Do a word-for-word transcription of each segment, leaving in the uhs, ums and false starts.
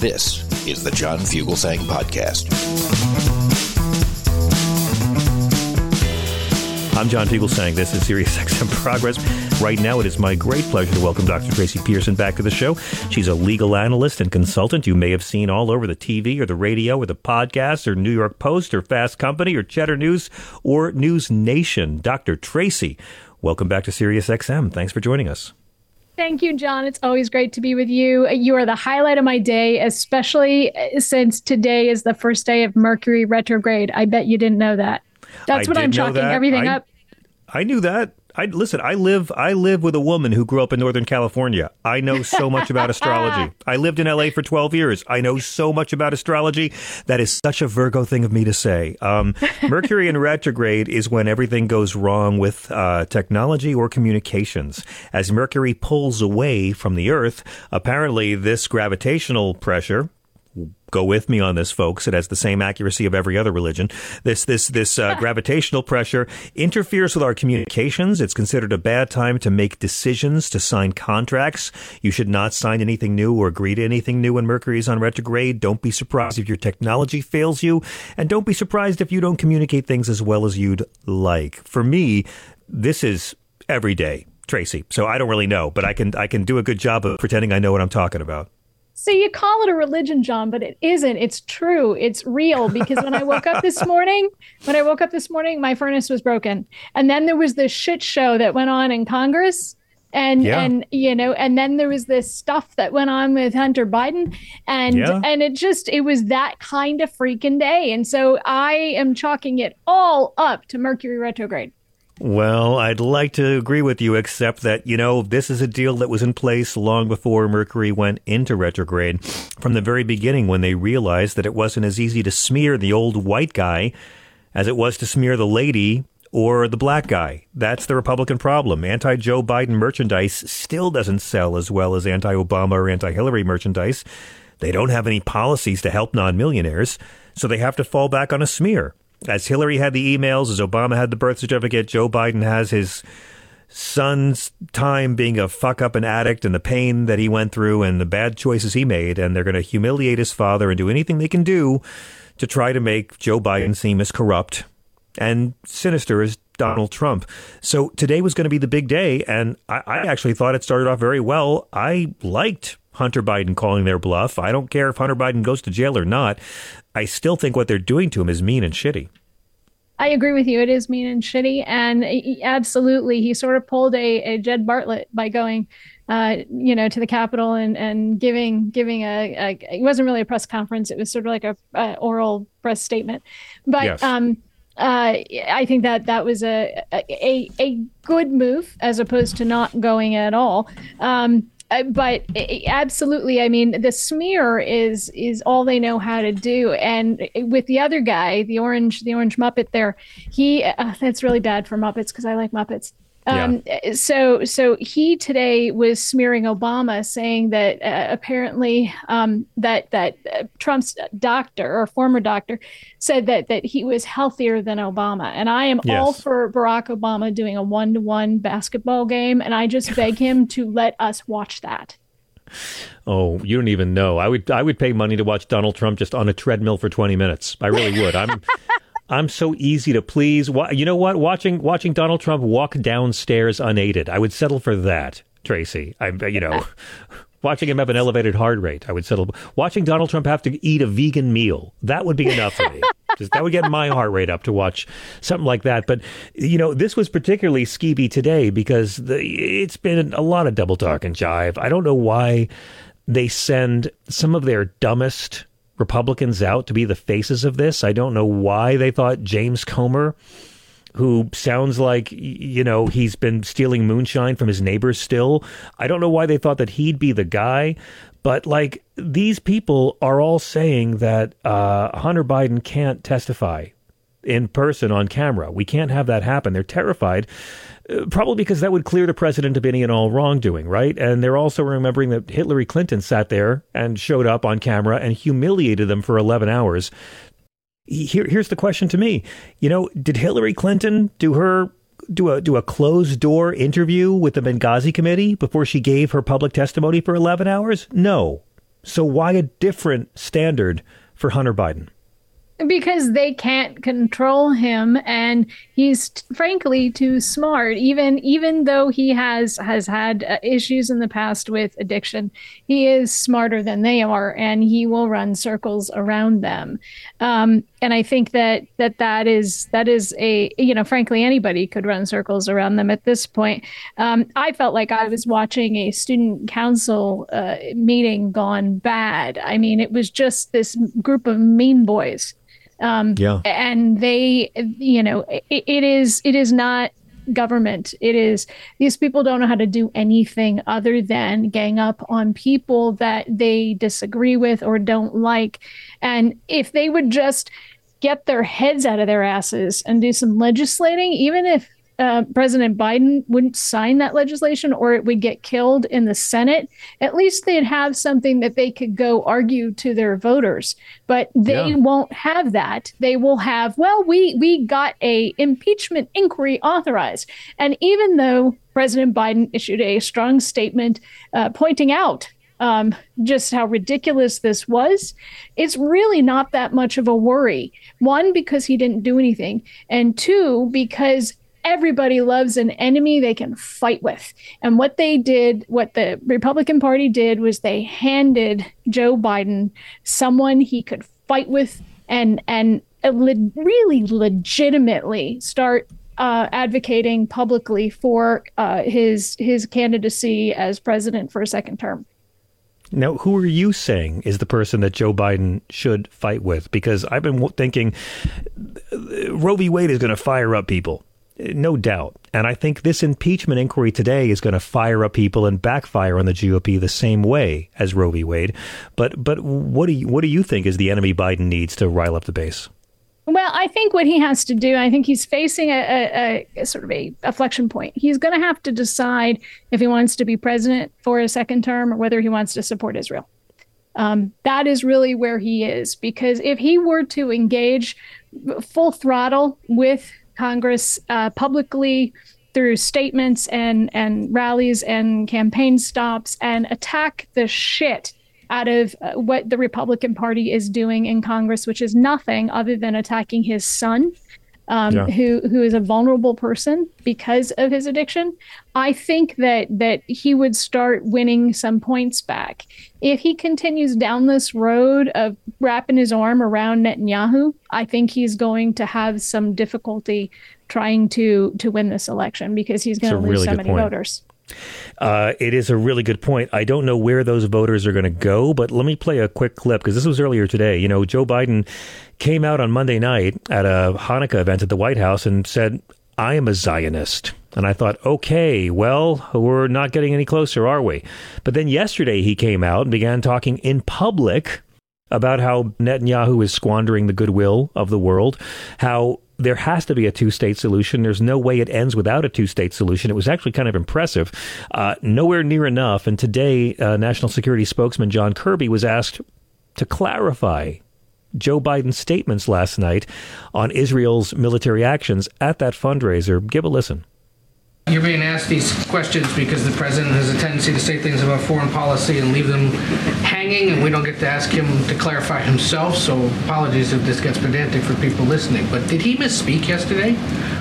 This is the John Fugelsang Podcast. I'm John Fugelsang. This is Sirius X M Progress. Right now, it is my great pleasure to welcome Doctor Tracy Pearson back to the show. She's a legal analyst and consultant you may have seen all over the T V or the radio or the podcast or New York Post or Fast Company or Cheddar News or News Nation. Doctor Tracy, welcome back to Sirius X M. Thanks for joining us. Thank you, John. It's always great to be with you. You are the highlight of my day, especially since today is the first day of Mercury retrograde. I bet you didn't know that. That's I what I'm chalking everything I, up. I knew that. I listen, I live I live with a woman who grew up in Northern California. I know so much about astrology. I lived in L A for twelve years. I know so much about astrology. That is such a Virgo thing of me to say. Um, Mercury in retrograde is when everything goes wrong with uh, technology or communications. As Mercury pulls away from the Earth, apparently this gravitational pressure, go with me on this, folks, it has the same accuracy of every other religion. This this this uh, gravitational pressure interferes with our communications. It's considered a bad time to make decisions, to sign contracts. You should not sign anything new or agree to anything new when Mercury is on retrograde. Don't be surprised if your technology fails you, and don't be surprised if you don't communicate things as well as you'd like. For me, this is every day, Tracy. So I don't really know, but I can I can do a good job of pretending I know what I'm talking about. So you call it a religion, John, but it isn't. It's true. It's real. Because when I woke up this morning, when I woke up this morning, my furnace was broken. And then there was this shit show that went on in Congress. And, yeah. and you know, and then there was this stuff that went on with Hunter Biden. And yeah. and it just it was that kind of freaking day. And so I am chalking it all up to Mercury retrograde. Well, I'd like to agree with you, except that, you know, this is a deal that was in place long before Mercury went into retrograde, from the very beginning, when they realized that it wasn't as easy to smear the old white guy as it was to smear the lady or the black guy. That's the Republican problem. Anti-Joe Biden merchandise still doesn't sell as well as anti-Obama or anti-Hillary merchandise. They don't have any policies to help non-millionaires, so they have to fall back on a smear. As Hillary had the emails, as Obama had the birth certificate, Joe Biden has his son's time being a fuck up an addict and the pain that he went through and the bad choices he made. And they're going to humiliate his father and do anything they can do to try to make Joe Biden seem as corrupt and sinister as Donald Trump. So today was going to be the big day. And I, I actually thought it started off very well. I liked Hunter Biden calling their bluff. I don't care if Hunter Biden goes to jail or not. I still think what they're doing to him is mean and shitty. I agree with you. It is mean and shitty. And he, absolutely, he sort of pulled a, a Jed Bartlett by going, uh, you know, to the Capitol and, and giving giving a, a it wasn't really a press conference. It was sort of like a, a oral press statement. But yes. um, uh, I think that that was a, a a good move as opposed to not going at all. Um, But absolutely, I mean, the smear is is all they know how to do. And with the other guy, the orange, the orange Muppet there, he uh, that's really bad for Muppets because I like Muppets. Um, yeah. So so he today was smearing Obama, saying that uh, apparently um, that that uh, Trump's doctor or former doctor said that that he was healthier than Obama. And I am yes. all for Barack Obama doing a one to one basketball game. And I just beg him to let us watch that. Oh, you don't even know. I would I would pay money to watch Donald Trump just on a treadmill for twenty minutes. I really would. I'm I'm so easy to please. You know what? Watching watching Donald Trump walk downstairs unaided. I would settle for that, Tracy. I you know, watching him have an elevated heart rate. I would settle. Watching Donald Trump have to eat a vegan meal. That would be enough for me. Just, that would get my heart rate up to watch something like that. But, you know, this was particularly skeevy today because the, it's been a lot of double talk and jive. I don't know why they send some of their dumbest Republicans out to be the faces of this. I don't know why they thought James Comer, who sounds like, you know, he's been stealing moonshine from his neighbors still. I don't know why they thought that he'd be the guy. But, like, these people are all saying that uh, Hunter Biden can't testify in person on camera. We can't have that happen. They're terrified, uh, probably because that would clear the president of any and all wrongdoing, right? And they're also remembering that Hillary Clinton sat there and showed up on camera and humiliated them for eleven hours. Here, here's the question to me. You know, did Hillary Clinton do her... do a do a closed door interview with the Benghazi committee before she gave her public testimony for eleven hours? No. So why a different standard for Hunter Biden? Because they can't control him, and he's frankly too smart. Even even though he has has had uh, issues in the past with addiction, he is smarter than they are, and he will run circles around them. Um, and I think that that that is that is a you know frankly anybody could run circles around them at this point. Um, I felt like I was watching a student council uh, meeting gone bad. I mean, it was just this group of mean boys. Um, yeah. And they, you know, it, it is it is not government. It is these people don't know how to do anything other than gang up on people that they disagree with or don't like. And if they would just get their heads out of their asses and do some legislating, even if uh, President Biden wouldn't sign that legislation or it would get killed in the Senate, at least they'd have something that they could go argue to their voters. But they yeah. won't have that. They will have, well, we we got a impeachment inquiry authorized. And even though President Biden issued a strong statement uh, pointing out Um, just how ridiculous this was, it's really not that much of a worry. One, because he didn't do anything. And two, because everybody loves an enemy they can fight with. And what they did, what the Republican Party did, was they handed Joe Biden someone he could fight with and, and le- really legitimately start Uh, advocating publicly for uh, his his candidacy as president for a second term. Now, who are you saying is the person that Joe Biden should fight with? Because I've been thinking Roe v. Wade is going to fire up people, no doubt. And I think this impeachment inquiry today is going to fire up people and backfire on the G O P the same way as Roe v. Wade. But but what do you, what do you think is the enemy Biden needs to rile up the base? Well, I think what he has to do, I think he's facing a, a, a sort of a inflection point. He's going to have to decide if he wants to be president for a second term or whether he wants to support Israel. Um, that is really where he is, because if he were to engage full throttle with Congress uh, publicly through statements and, and rallies and campaign stops and attack the shit out of what the Republican Party is doing in Congress, which is nothing other than attacking his son, um, yeah. who who is a vulnerable person because of his addiction, I think that that he would start winning some points back. If he continues down this road of wrapping his arm around Netanyahu, I think he's going to have some difficulty trying to to win this election, because he's going to lose really so many point. voters. Uh, it is a really good point. I don't know where those voters are going to go, but let me play a quick clip, because this was earlier today. You know, Joe Biden came out on Monday night at a Hanukkah event at the White House and said, "I am a Zionist." And I thought, OK, well, we're not getting any closer, are we? But then yesterday he came out and began talking in public about how Netanyahu is squandering the goodwill of the world, how there has to be a two-state solution. There's no way it ends without a two-state solution. It was actually kind of impressive. Uh, nowhere near enough. And today, uh, National Security Spokesman John Kirby was asked to clarify Joe Biden's statements last night on Israel's military actions at that fundraiser. Give a listen. You're being asked these questions because the president has a tendency to say things about foreign policy and leave them hanging, and we don't get to ask him to clarify himself, so apologies if this gets pedantic for people listening. But did he misspeak yesterday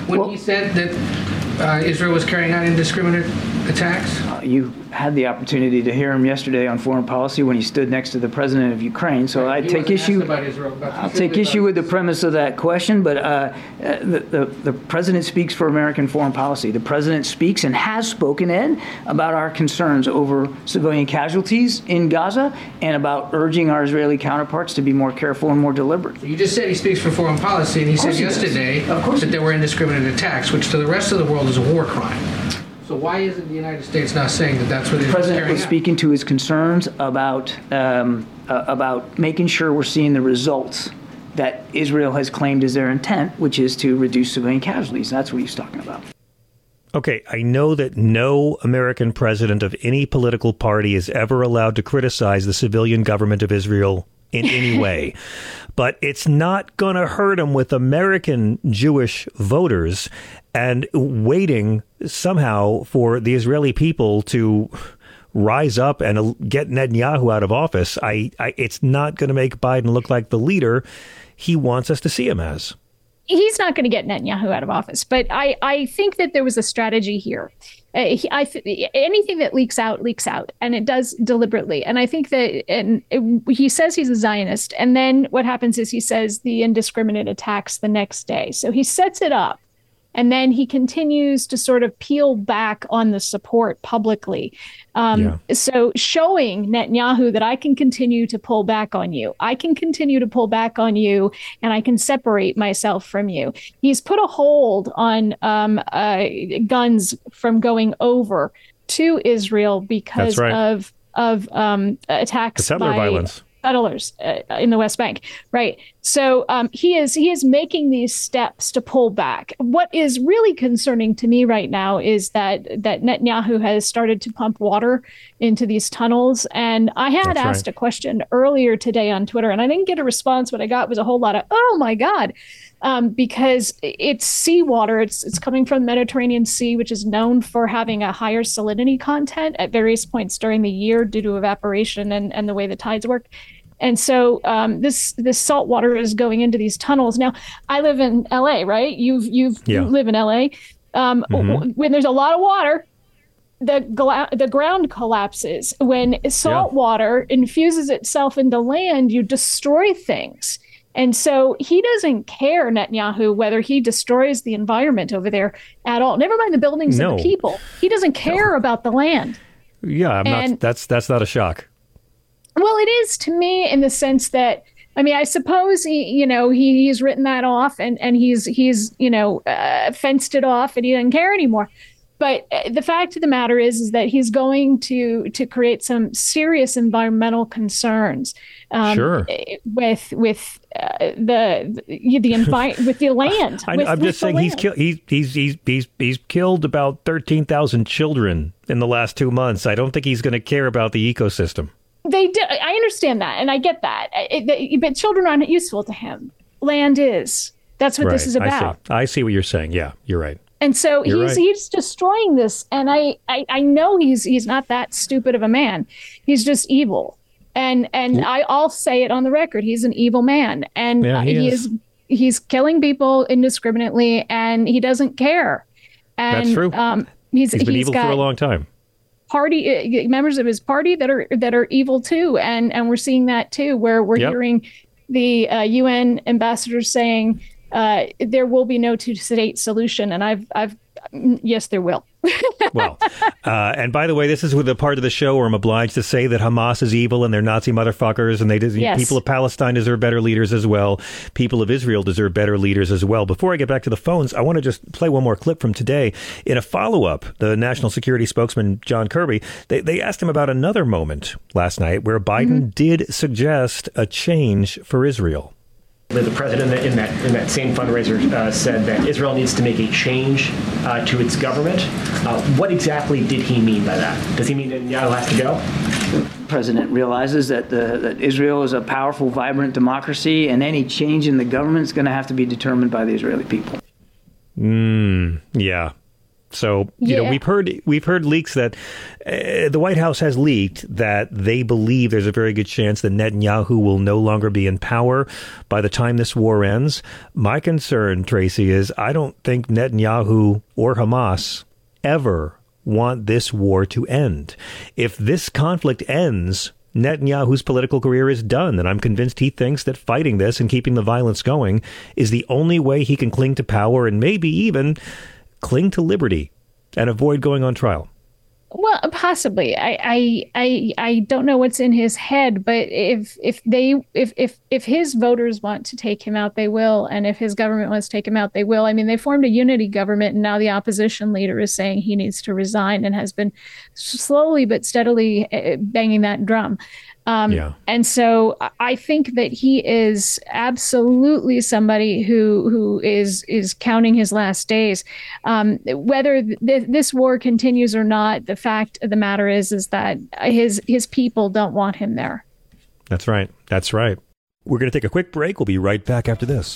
when well, he said that uh, Israel was carrying out indiscriminate attacks? Uh, you had the opportunity to hear him yesterday on foreign policy when he stood next to the president of Ukraine, so right. I take issue about Israel, about I'll take issue with the premise of that question, but uh, the, the, the president speaks for American foreign policy. The president speaks and has spoken, Ed, about our concerns over civilian casualties in Gaza and about urging our Israeli counterparts to be more careful and more deliberate. You just said he speaks for foreign policy, and he said yesterday that there were indiscriminate attacks, which to the rest of the world is a war crime. So why isn't the United States not saying that that's what the president was speaking to his concerns about um, uh, about making sure we're seeing the results that Israel has claimed is their intent, which is to reduce civilian casualties. That's what he's talking about. Okay, I know that no American president of any political party is ever allowed to criticize the civilian government of Israel in any way, but it's not going to hurt him with American Jewish voters and waiting somehow for the Israeli people to rise up and get Netanyahu out of office. I, I it's not going to make Biden look like the leader he wants us to see him as. He's not going to get Netanyahu out of office, but I, I think that there was a strategy here. Uh, he, I th- anything that leaks out, leaks out, and it does deliberately. And I think that and it, he says he's a Zionist, and then what happens is he says the indiscriminate attacks the next day. So he sets it up. And then he continues to sort of peel back on the support publicly. Um, yeah. So showing Netanyahu that I can continue to pull back on you. I can continue to pull back on you and I can separate myself from you. He's put a hold on um, uh, guns from going over to Israel because That's right. of of um, attacks. The settler by, violence. settlers uh, in the West Bank. Right. So um, he is he is making these steps to pull back. What is really concerning to me right now is that that Netanyahu has started to pump water into these tunnels. And I had That's asked right. a question earlier today on Twitter, and I didn't get a response. What I got was a whole lot of, oh, my God, um, because it's seawater. It's, it's coming from the Mediterranean Sea, which is known for having a higher salinity content at various points during the year due to evaporation and, and the way the tides work. And so um, this this salt water is going into these tunnels. Now, I live in L A, right? You've you've yeah. you live in L A. Um, mm-hmm. When there's a lot of water, the gla- the ground collapses. When salt yeah. water infuses itself into land, you destroy things. And so he doesn't care, Netanyahu, whether he destroys the environment over there at all. Never mind the buildings no. and the people. He doesn't care no. about the land. Yeah, I'm and, not. That's that's not a shock. Well, it is to me in the sense that, I mean, I suppose, he, you know, he, he's written that off and, and he's, he's you know, uh, fenced it off and he doesn't care anymore. But the fact of the matter is, is that he's going to to create some serious environmental concerns um, sure. with with uh, the the envi- with the land. I, with, I'm with just saying land. he's killed. He's, he's he's he's he's killed about thirteen thousand children in the last two months. I don't think he's going to care about the ecosystem. They do. I understand that, and I get that. It, it, but children aren't useful to him. Land is. That's what right. this is about. I see. I see what you're saying. Yeah, you're right. And so you're he's right. he's destroying this, and I, I, I know he's he's not that stupid of a man. He's just evil, and and yeah. I, I'll say it on the record. He's an evil man, and yeah, he, he is. is he's killing people indiscriminately, and he doesn't care. And, That's true. Um, he's, he's been he's evil got, for a long time. Party uh, members of his party that are that are evil too, and and we're seeing that too, where we're yep. hearing the uh, U N ambassador saying uh, there will be no two-state solution, and I've I've yes, there will. well, uh, and by the way, this is with the part of the show where I'm obliged to say that Hamas is evil and they're Nazi motherfuckers, and they yes. people of Palestine deserve better leaders as well. People of Israel deserve better leaders as well. Before I get back to the phones, I want to just play one more clip from today. In a follow-up, the national security spokesman, John Kirby, they, they asked him about another moment last night where Biden mm-hmm. did suggest a change for Israel. The president in that in that same fundraiser uh, said that Israel needs to make a change uh, to its government. Uh, what exactly did he mean by that? Does he mean that Netanyahu has to go? The president realizes that, the, that Israel is a powerful, vibrant democracy, and any change in the government is going to have to be determined by the Israeli people. Mm, yeah. So, you yeah. know, we've heard we've heard leaks that uh, the White House has leaked that they believe there's a very good chance that Netanyahu will no longer be in power by the time this war ends. My concern, Tracy, is I don't think Netanyahu or Hamas ever want this war to end. If this conflict ends, Netanyahu's political career is done, and I'm convinced he thinks that fighting this and keeping the violence going is the only way he can cling to power and maybe even cling to liberty and avoid going on trial. Well, possibly. I, I, I, I don't know what's in his head, but if if they if if if his voters want to take him out, they will, and if his government wants to take him out, they will. I mean, they formed a unity government, and now the opposition leader is saying he needs to resign, and has been slowly but steadily banging that drum. Um, yeah. And so I think that he is absolutely somebody who who is is counting his last days. Um, whether th- this war continues or not, the fact of the matter is, is that his his people don't want him there. That's right. That's right. We're going to take a quick break. We'll be right back after this.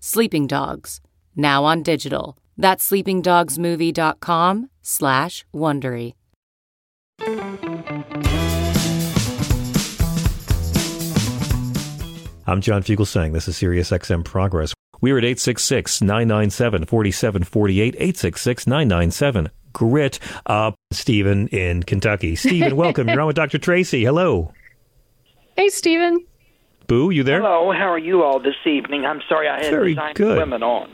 Sleeping Dogs, now on digital. That's sleeping dogs movie dot com slash Wondery. I'm John Fugelsang. This is Sirius X M Progress. We're at eight six six, nine nine seven, four seven four eight, eight six six, nine nine seven, G R I T. Uh, Stephen in Kentucky. Stephen, welcome. You're on with Doctor Tracy. Hello. Hey, Stephen. Boo, you there? Hello, how are you all this evening? I'm sorry I had Very designed good. women on.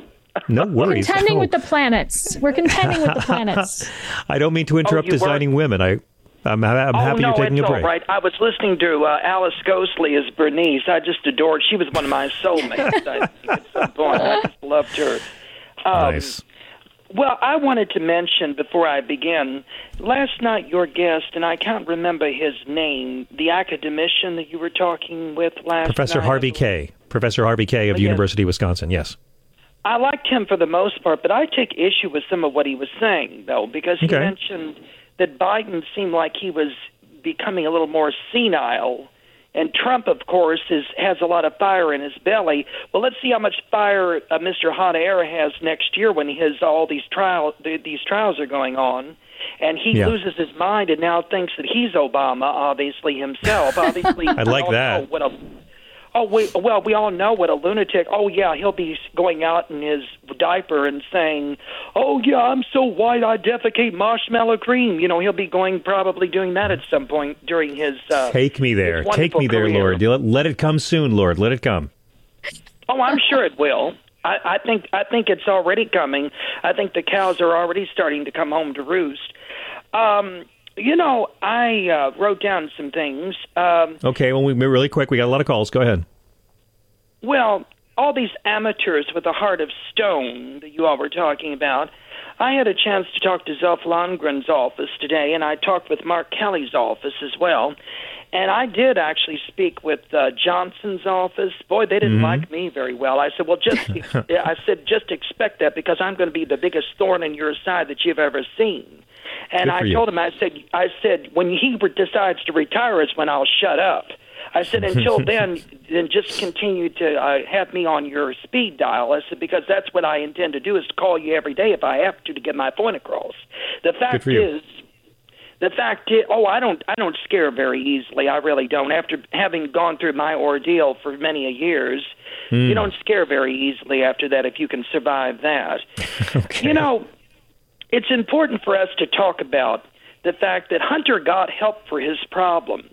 No worries. Contending oh. with the planets. We're contending with the planets. I don't mean to interrupt oh, designing were? women. I, I'm, I'm oh, happy no, you're taking it's a break. All right. I was listening to uh, Alice Ghostly as Bernice. I just adored. She was one of my soulmates. I, at some point, I just loved her. Um, nice. Well, I wanted to mention before I begin, last night your guest, and I can't remember his name, the academician that you were talking with last night. Professor Harvey Kaye. Professor Harvey Kaye of the University of Wisconsin, yes. I liked him for the most part, but I take issue with some of what he was saying, though, because he okay. mentioned that Biden seemed like he was becoming a little more senile. And Trump, of course, is, has a lot of fire in his belly. Well, let's see how much fire uh, Mister Hot Air has next year when his all these trial these trials are going on, and he yeah. loses his mind and now thinks that he's Obama, obviously himself. Obviously, I like that. What a, oh, we, well, we all know what a lunatic. Oh yeah, he'll be going out in his diaper and saying, "Oh yeah, I'm so white I defecate marshmallow cream." You know, he'll be going probably doing that at some point during his uh, Take me there. Take me there, career. Lord. Let it come soon, Lord. Let it come. Oh, I'm sure it will. I, I think I think it's already coming. I think the cows are already starting to come home to roost. Um You know, I uh, wrote down some things. Um, okay, well, we really quick. We got a lot of calls. Go ahead. Well, all these amateurs with a heart of stone that you all were talking about, I had a chance to talk to Zolf Lundgren's office today, and I talked with Mark Kelly's office as well. And I did actually speak with uh, Johnson's office. Boy, they didn't mm-hmm. like me very well. I said, well, just I said, just expect that because I'm going to be the biggest thorn in your side that you've ever seen. And I told him, I said, I said, when he decides to retire is when I'll shut up. I said, until then, then just continue to uh, have me on your speed dial. I said, because that's what I intend to do is to call you every day if I have to to get my point across. The fact is, The fact is, oh, I don't, I don't scare very easily. I really don't. After having gone through my ordeal for many a years, mm. you don't scare very easily after that if you can survive that. Okay. You know, it's important for us to talk about the fact that Hunter got help for his problems.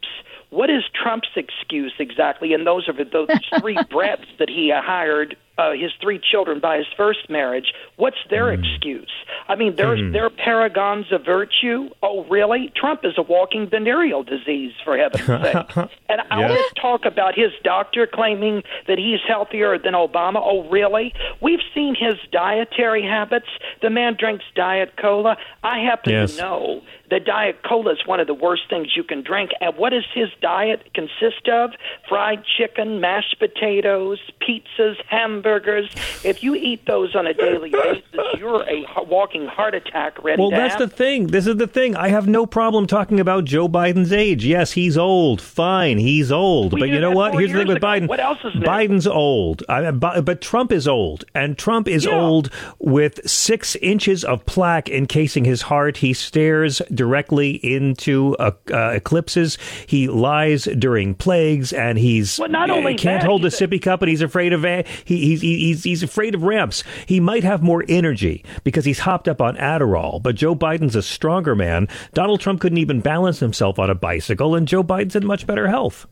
What is Trump's excuse exactly? And those are those three brats that he hired, uh, his three children by his first marriage. What's their mm. excuse? I mean, they're, mm. they're paragons of virtue. Oh, really? Trump is a walking venereal disease, for heaven's sake. And I always yeah. talk about his doctor claiming that he's healthier than Obama. Oh, really? We've seen his dietary habits. The man drinks Diet Cola. I happen yes. to know that Diet Cola is one of the worst things you can drink. And what does his diet consist of? Fried chicken, mashed potatoes, pizzas, hamburgers. If you eat those on a daily basis, you're a walking heart attack ready well, to Well, that's happen. the thing. This is the thing. I have no problem talking about Joe Biden's age. Yes, he's old. Fine, he's old. We but you know what? Here's the thing with ago. Biden. What else is new? Biden's old. I, but Trump is old. And Trump is yeah. old with six inches of plaque encasing his heart. He stares directly into uh, uh, eclipses. He lies during plagues, and he's well, not only uh, can't that, hold a sippy cup, and he's afraid of uh, he, he's he's he's afraid of ramps. He might have more energy because he's hopped up on Adderall, but Joe Biden's a stronger man. Donald Trump couldn't even balance himself on a bicycle, and Joe Biden's in much better health.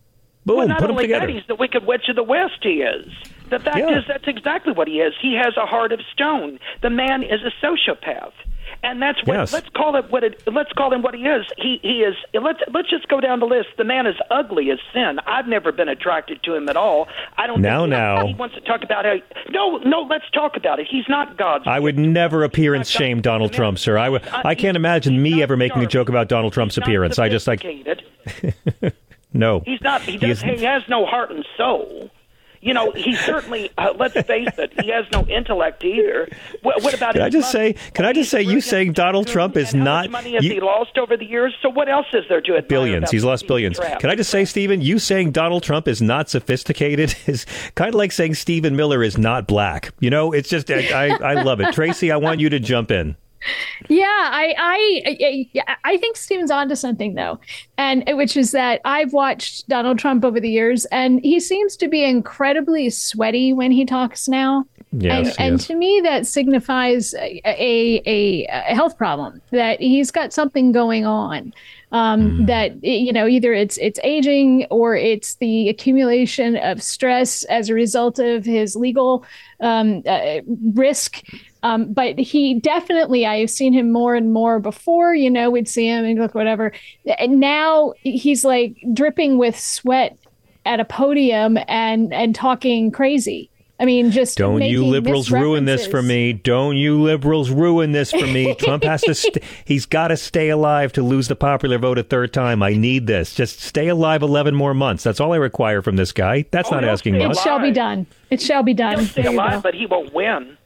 Boom, well, not put only them together. That, he's the wicked witch of the West. He is. The fact yeah. is, that's exactly what he is. He has a heart of stone. The man is a sociopath. And that's what yes. let's call it what it let's call him what he is. He he is let's let's just go down the list. The man is ugly as sin. I've never been attracted to him at all. I don't now think now. He wants to talk about how no no let's talk about it. He's not God's. I would never appear and shame Donald Trump, sir. I would I can't imagine me ever making a joke about Donald Trump's appearance. I just like no. He's not. He, does, he, he has no heart and soul. You know, he certainly, uh, let's face it, he has no intellect either. What, what about can his I just money? say? Can I just say you saying Donald Trump is not... How much money has you, he lost over the years? So what else is there to admire? Billions. He's lost billions. Trapped. Can I just say, Stephen, you saying Donald Trump is not sophisticated is kind of like saying Stephen Miller is not black. You know, it's just, I, I, I love it. Tracy, I want you to jump in. Yeah, I I I think Stephen's onto something though, and which is that I've watched Donald Trump over the years, and he seems to be incredibly sweaty when he talks now. Yes, and, and to me, that signifies a, a a health problem, that he's got something going on. Um, mm. That, you know, either it's it's aging or it's the accumulation of stress as a result of his legal um, uh, risk. Um, but he definitely, I've seen him more and more before, you know, we'd see him and look, whatever. And now he's like dripping with sweat at a podium and, and talking crazy. I mean, just don't you liberals ruin this for me. Don't you liberals ruin this for me. Trump has to st- he's got to stay alive to lose the popular vote a third time. I need this. Just stay alive eleven more months. That's all I require from this guy. That's oh, not asking much. It shall be done. It shall be done. He'll stay alive, but he won't win.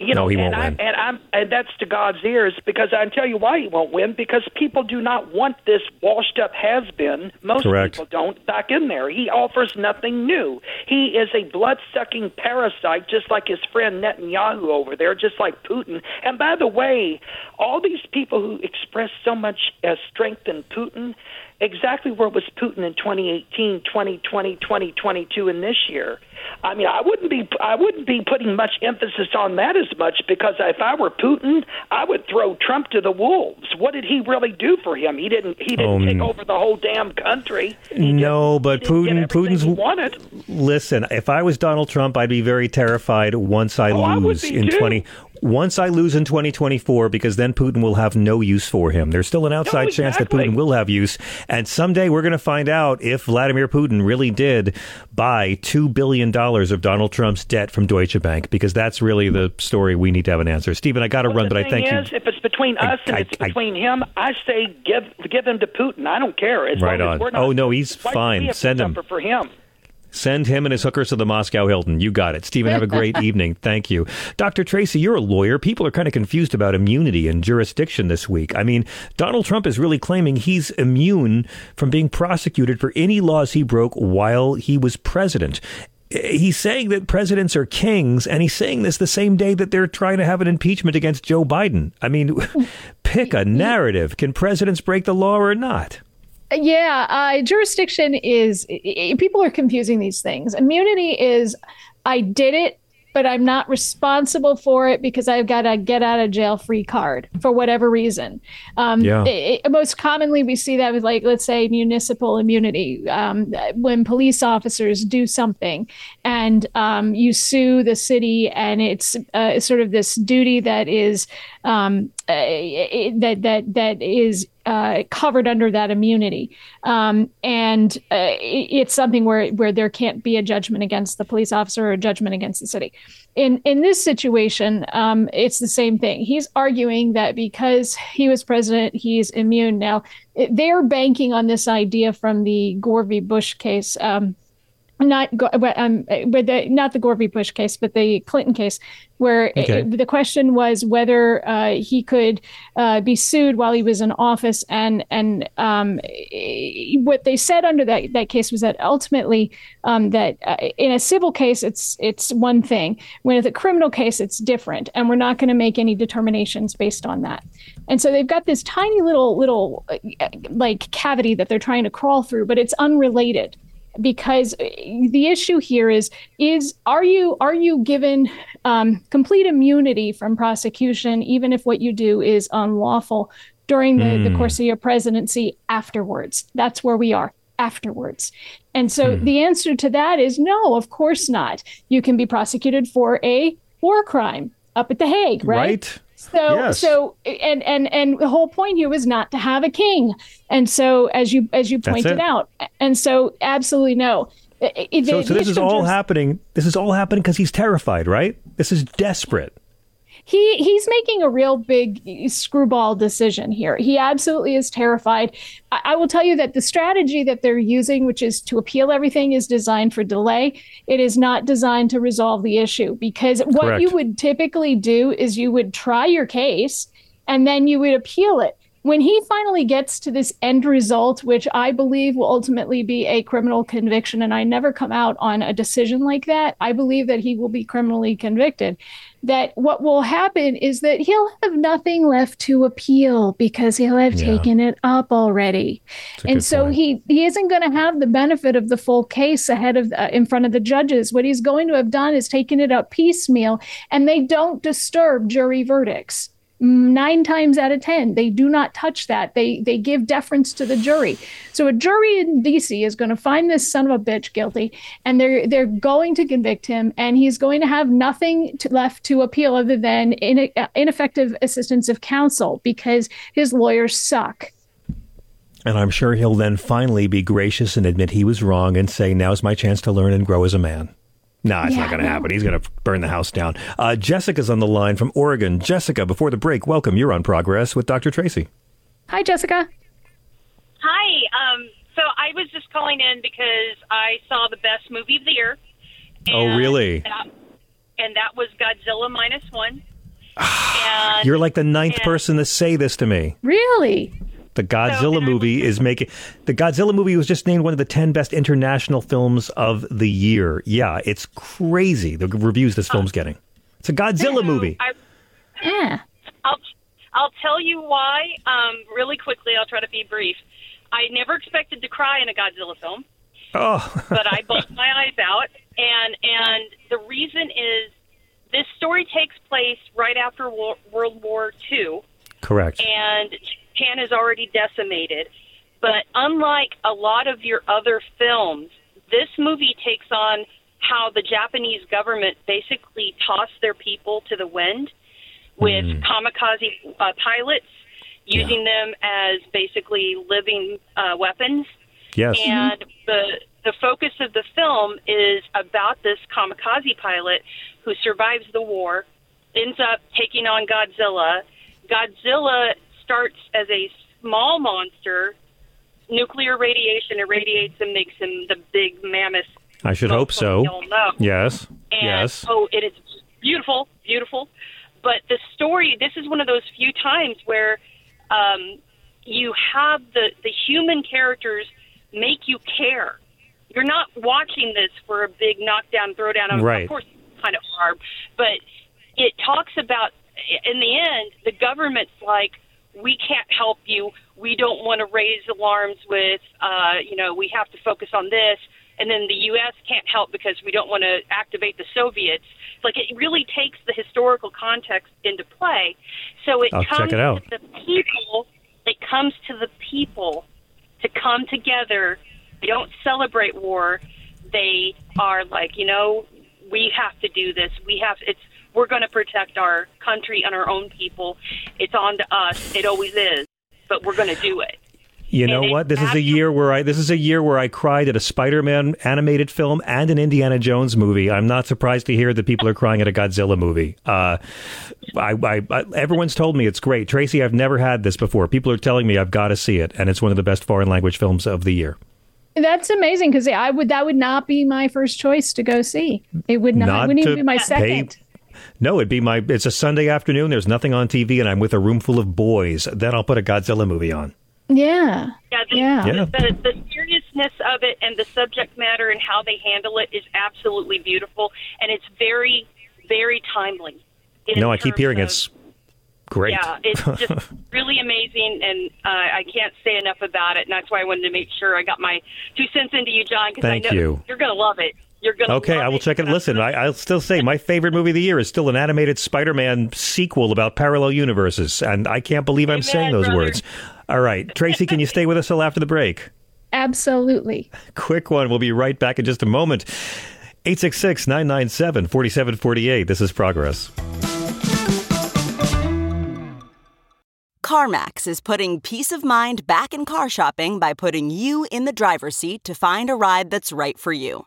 You know, no, he won't and win. I, and, I'm, and that's to God's ears, because I tell you why he won't win, because people do not want this washed-up has-been. Most Correct. people don't back in there. He offers nothing new. He is a blood-sucking parasite, just like his friend Netanyahu over there, just like Putin. And by the way, all these people who express so much uh, strength in Putin, exactly where was Putin in twenty eighteen, twenty twenty, twenty twenty-two, and this year? I mean, I wouldn't be I wouldn't be putting much emphasis on that as much, because if I were Putin, I would throw Trump to the wolves. What did he really do for him? He didn't he didn't um, take over the whole damn country. He no, but Putin Putin's he wanted. Listen, if I was Donald Trump, I'd be very terrified once I oh, lose I in too. twenty Once I lose in twenty twenty-four, because then Putin will have no use for him. There's still an outside no, exactly. chance that Putin will have use. And someday we're going to find out if Vladimir Putin really did buy two billion dollars of Donald Trump's debt from Deutsche Bank, because that's really the story we need to have an answer. Stephen, I got to well, run, but I thank is, you. If it's between us I, and I, it's I, between I, him, I say give give him to Putin. I don't care. As right long on. As we're not, oh, no, he's fine. Send him. For him. Send him and his hookers to the Moscow Hilton. You got it. Stephen, have a great evening. Thank you. Doctor Tracy, you're a lawyer. People are kind of confused about immunity and jurisdiction this week. I mean, Donald Trump is really claiming he's immune from being prosecuted for any laws he broke while he was president. he's saying that presidents are kings, and he's saying this the same day that they're trying to have an impeachment against Joe Biden. I mean, pick a narrative. Can presidents break the law or not? Yeah, uh, jurisdiction is, people are confusing these things. Immunity is, I did it, but I'm not responsible for it because I've got a get out of jail free card for whatever reason. Um, yeah. it, it, most commonly, we see that with, like, let's say, municipal immunity, um, when police officers do something and um, you sue the city, and it's uh, sort of this duty that is um, uh, that that that is Uh, covered under that immunity. Um, and uh, it's something where where there can't be a judgment against the police officer or a judgment against the city. In in this situation, um, it's the same thing. He's arguing that because he was president, he's immune. Now, they're banking on this idea from the Gore v. Bush case, um, not, um, but the, not the Gore v. Bush case, but the Clinton case, where okay. the question was whether uh, he could uh, be sued while he was in office. And and um, what they said under that, that case was that ultimately um, that uh, in a civil case, it's it's one thing. When it's a criminal case, it's different. And we're not going to make any determinations based on that. And so they've got this tiny little little like cavity that they're trying to crawl through, but it's unrelated. Because the issue here is, is are you are you given um, complete immunity from prosecution, even if what you do is unlawful during the, mm. the course of your presidency afterwards? That's where we are, afterwards. And so mm. the answer to that is no, of course not. You can be prosecuted for a war crime up at The Hague, right? Right. So, yes. so, and, and, and the whole point here was not to have a king. And so, as you, as you pointed out, and so absolutely no. It, it, so, so this is all just happening. This is all happening because he's terrified, right? This is desperate. He he's making a real big screwball decision here. He absolutely is terrified. I, I will tell you that the strategy that they're using, which is to appeal everything, is designed for delay. It is not designed to resolve the issue, because what Correct. you would typically do is you would try your case and then you would appeal it. When he finally gets to this end result, which I believe will ultimately be a criminal conviction, and I never come out on a decision like that, I believe that he will be criminally convicted, that what will happen is that he'll have nothing left to appeal because he'll have yeah. taken it up already. And so point. he he isn't going to have the benefit of the full case ahead of uh, in front of the judges. What he's going to have done is taken it up piecemeal, and they don't disturb jury verdicts. Nine times out of ten, they do not touch that. They they give deference to the jury. So a jury in D C is going to find this son of a bitch guilty, and they're they're going to convict him, and he's going to have nothing to, left to appeal other than in, uh, ineffective assistance of counsel because his lawyers suck. And I'm sure he'll then finally be gracious and admit he was wrong and say, now's my chance to learn and grow as a man. No, it's yeah, not going to no. happen. He's going to burn the house down. Uh, Jessica's on the line from Oregon. Jessica, before the break, welcome. You're on Progress with Doctor Tracy. Hi, Jessica. Hi. Um, so I was just calling in because I saw the best movie of the year. And oh, really? That, and that was Godzilla minus one. and, You're like the ninth and, person to say this to me. Really? The Godzilla so, movie is making the Godzilla movie was just named one of the ten best international films of the year. Yeah, it's crazy. The reviews this film's uh, getting. It's a Godzilla so movie. I, yeah. I'll, I'll tell you why. Um, really quickly, I'll try to be brief. I never expected to cry in a Godzilla film. Oh. But I bawled my eyes out. And, and the reason is this story takes place right after Wo- World War Two. Correct. And Japan is already decimated, but unlike a lot of your other films, this movie takes on how the Japanese government basically tossed their people to the wind with mm. kamikaze uh, pilots, using yeah. them as basically living uh, weapons. Yes. And mm-hmm. the the focus of the film is about this kamikaze pilot who survives the war, ends up taking on Godzilla. Godzilla starts as a small monster. Nuclear radiation irradiates him, makes him the big mammoth. I should hope so. Yes. And, yes. Oh, it is beautiful, beautiful. But the story, this is one of those few times where um, you have the, the human characters make you care. you're not watching this for a big knockdown, throwdown. Of, right. of course, kind of hard, but it talks about, in the end, the government's like, we can't help you. We don't want to raise alarms with, uh, you know, we have to focus on this. And then the U S can't help because we don't want to activate the Soviets. Like, it really takes the historical context into play. So it I'll comes check it out. to the people. It comes to the people to come together. They don't celebrate war. They are like, you know, we have to do this. We have it's. We're going to protect our country and our own people. It's on to us. It always is. But we're going to do it. You know and what? This is a year where I this is a year where I cried at a Spider-Man animated film and an Indiana Jones movie. I'm not surprised to hear that people are crying at a Godzilla movie. Uh, I, I, I everyone's told me it's great, Tracy. I've never had this before. People are telling me I've got to see it, and it's one of the best foreign language films of the year. That's amazing because I would that would not be my first choice to go see. It would not. not it wouldn't even be my second. Pay- No, it'd be my. It's a Sunday afternoon. There's nothing on T V, and I'm with a room full of boys. Then I'll put a Godzilla movie on. Yeah, yeah. The, yeah. The, the, the seriousness of it and the subject matter and how they handle it is absolutely beautiful, and it's very, very timely. No, I keep hearing of, it's great. Yeah, it's just really amazing, and uh, I can't say enough about it, and that's why I wanted to make sure I got my two cents into you, John. Because I know you. You're going to love it. You're gonna okay, I will it. check it. Listen, I, I'll still say my favorite movie of the year is still an animated Spider-Man sequel about parallel universes, and I can't believe I'm Amen, saying those brother. words. All right, Tracy, can you stay with us till after the break? Absolutely. Quick one. We'll be right back in just a moment. eight six six, nine nine seven, four seven four eight. This is Progress. CarMax is putting peace of mind back in car shopping by putting you in the driver's seat to find a ride that's right for you.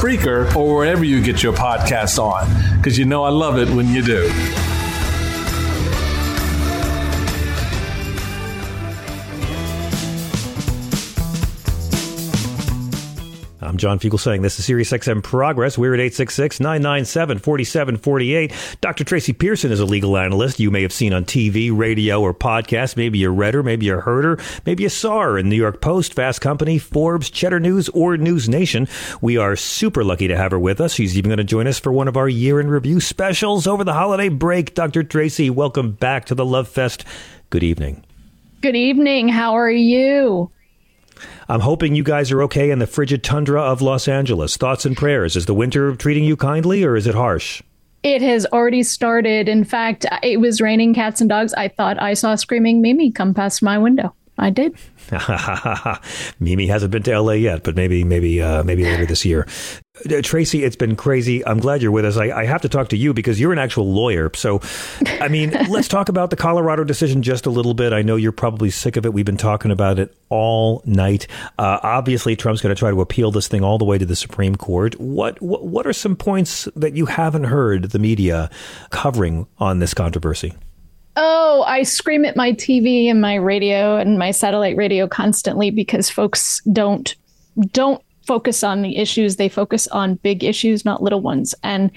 Spreaker, or wherever you get your podcasts on, because you know I love it when you do. I'm John Fugelsang. This is Sirius X M Progress. We're at eight six six, nine nine seven, four seven four eight. Doctor Tracy Pearson is a legal analyst you may have seen on T V, radio, or podcast. Maybe you read her, maybe you heard her, maybe you saw her in New York Post, Fast Company, Forbes, Cheddar News, or News Nation. We are super lucky to have her with us. She's even going to join us for one of our year in review specials over the holiday break. Doctor Tracy, welcome back to the Love Fest. Good evening. Good evening. How are you? I'm hoping you guys are okay in the frigid tundra of Los Angeles. Thoughts and prayers. Is the winter treating you kindly or is it harsh? It has already started. In fact, it was raining cats and dogs. I thought I saw Screaming Mimi come past my window. I did. Mimi hasn't been to L A yet, but maybe, maybe, uh, maybe later this year. Tracy, it's been crazy. I'm glad you're with us. I, I have to talk to you because you're an actual lawyer. So, I mean, let's talk about the Colorado decision just a little bit. I know you're probably sick of it. We've been talking about it all night. Uh, obviously, Trump's going to try to appeal this thing all the way to the Supreme Court. What, what what are some points that you haven't heard the media covering on this controversy? Oh, I scream at my T V and my radio and my satellite radio constantly because folks don't don't. focus on the issues. They focus on big issues, not little ones. And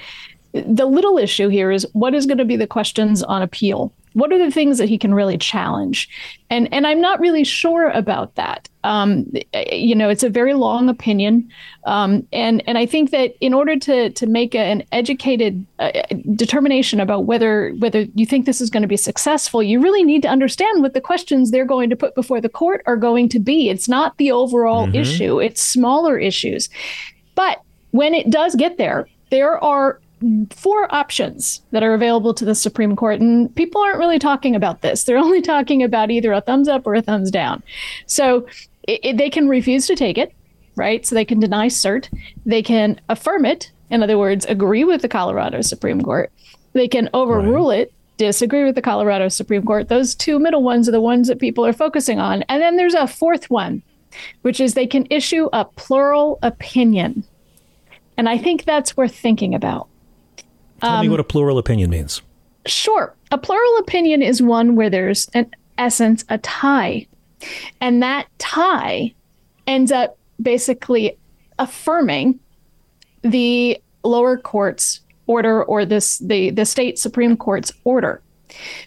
The little issue here is what is going to be the questions on appeal? What are the things that he can really challenge? And and I'm not really sure about that. Um, you know, it's a very long opinion. Um, and and I think that in order to to make a, an educated uh, determination about whether whether you think this is going to be successful, you really need to understand what the questions they're going to put before the court are going to be. It's not the overall mm-hmm. issue. It's smaller issues. But when it does get there, there are four options that are available to the Supreme Court, and people aren't really talking about this. They're only talking about either a thumbs up or a thumbs down. So it, it, they can refuse to take it, right? So they can deny cert. They can affirm it. In other words, agree with the Colorado Supreme Court. They can overrule right. it, disagree with the Colorado Supreme Court. Those two middle ones are the ones that people are focusing on. And then there's a fourth one, which is they can issue a plural opinion. And I think that's worth thinking about. Tell me what a plural opinion means. Um, sure. A plural opinion is one where there's, in essence, a tie. And that tie ends up basically affirming the lower court's order or this the, the state Supreme Court's order,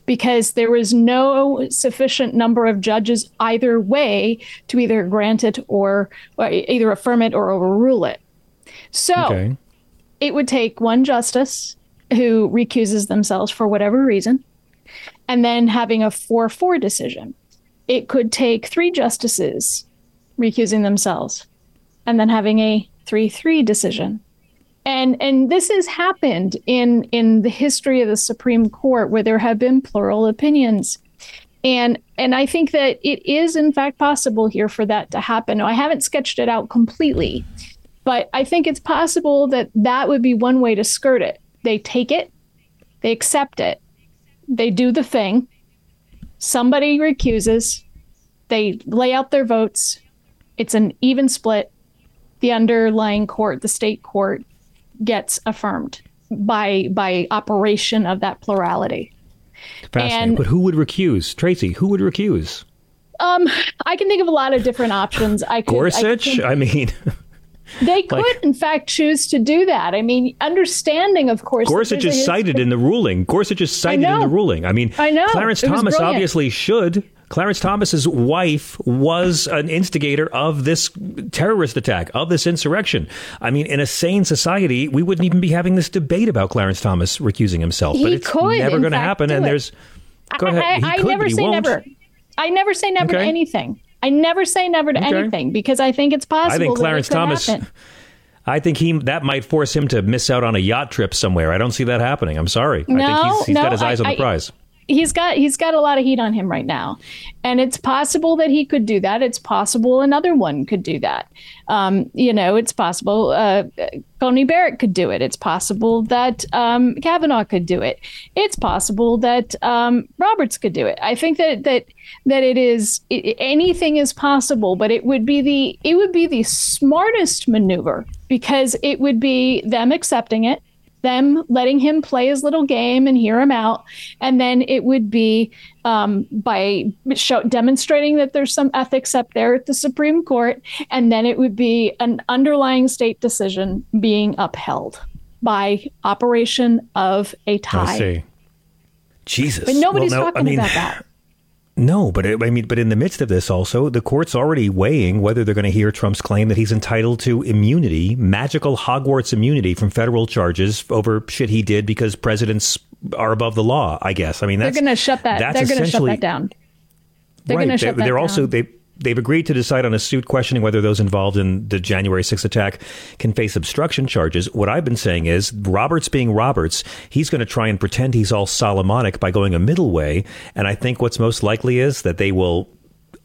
because there was no sufficient number of judges either way to either grant it or, or either affirm it or overrule it. So okay. it would take one justice who recuses themselves for whatever reason, and then having a four four decision. It could take three justices recusing themselves and then having a three three decision. And and this has happened in, in the history of the Supreme Court, where there have been plural opinions. And and I think that it is, in fact, possible here for that to happen. Now, I haven't sketched it out completely, but I think it's possible that that would be one way to skirt it. They take it, they accept it, they do the thing, somebody recuses, they lay out their votes, it's an even split, the underlying court, the state court, gets affirmed by by operation of that plurality. Fascinating. And, but who would recuse? Tracy, who would recuse? Um, I can think of a lot of different options. I could, Gorsuch? I, could, I mean... They could, like, in fact, choose to do that. I mean, understanding, of course. Gorsuch is cited in the ruling. Gorsuch is cited in the ruling. I mean, I know. Clarence Thomas obviously should. Clarence Thomas's wife was an instigator of this terrorist attack, of this insurrection. I mean, in a sane society, we wouldn't even be having this debate about Clarence Thomas recusing himself. But it's never going to happen. And there's. Go ahead. I never say never. I never say never to anything. I never say never to okay. anything, because I think it's possible. I think Clarence that it could Thomas, happen. I think he that might force him to miss out on a yacht trip somewhere. I don't see that happening. I'm sorry. No, I think he's, he's no, got his eyes I, on the prize. I, he's got he's got a lot of heat on him right now. And it's possible that he could do that. It's possible another one could do that. Um, you know, it's possible uh, Coney Barrett could do it. It's possible that um, Kavanaugh could do it. It's possible that um, Roberts could do it. I think that that. that it is it, anything is possible, but it would be the it would be the smartest maneuver, because it would be them accepting it, them letting him play his little game and hear him out. And then it would be um, by show, demonstrating that there's some ethics up there at the Supreme Court. And then it would be an underlying state decision being upheld by operation of a tie. I see. Jesus. But nobody's well, no, talking I mean... about that. No, but it, I mean, but in the midst of this also, the court's already weighing whether they're going to hear Trump's claim that he's entitled to immunity, magical Hogwarts immunity from federal charges over shit he did because presidents are above the law, I guess. I mean, that's, they're going to shut that. They're going to shut that down. They're right, going to shut they, that they're down. Also, they, they've agreed to decide on a suit questioning whether those involved in the January sixth attack can face obstruction charges. What I've been saying is, Roberts being Roberts, he's going to try and pretend he's all Solomonic by going a middle way. And I think what's most likely is that they will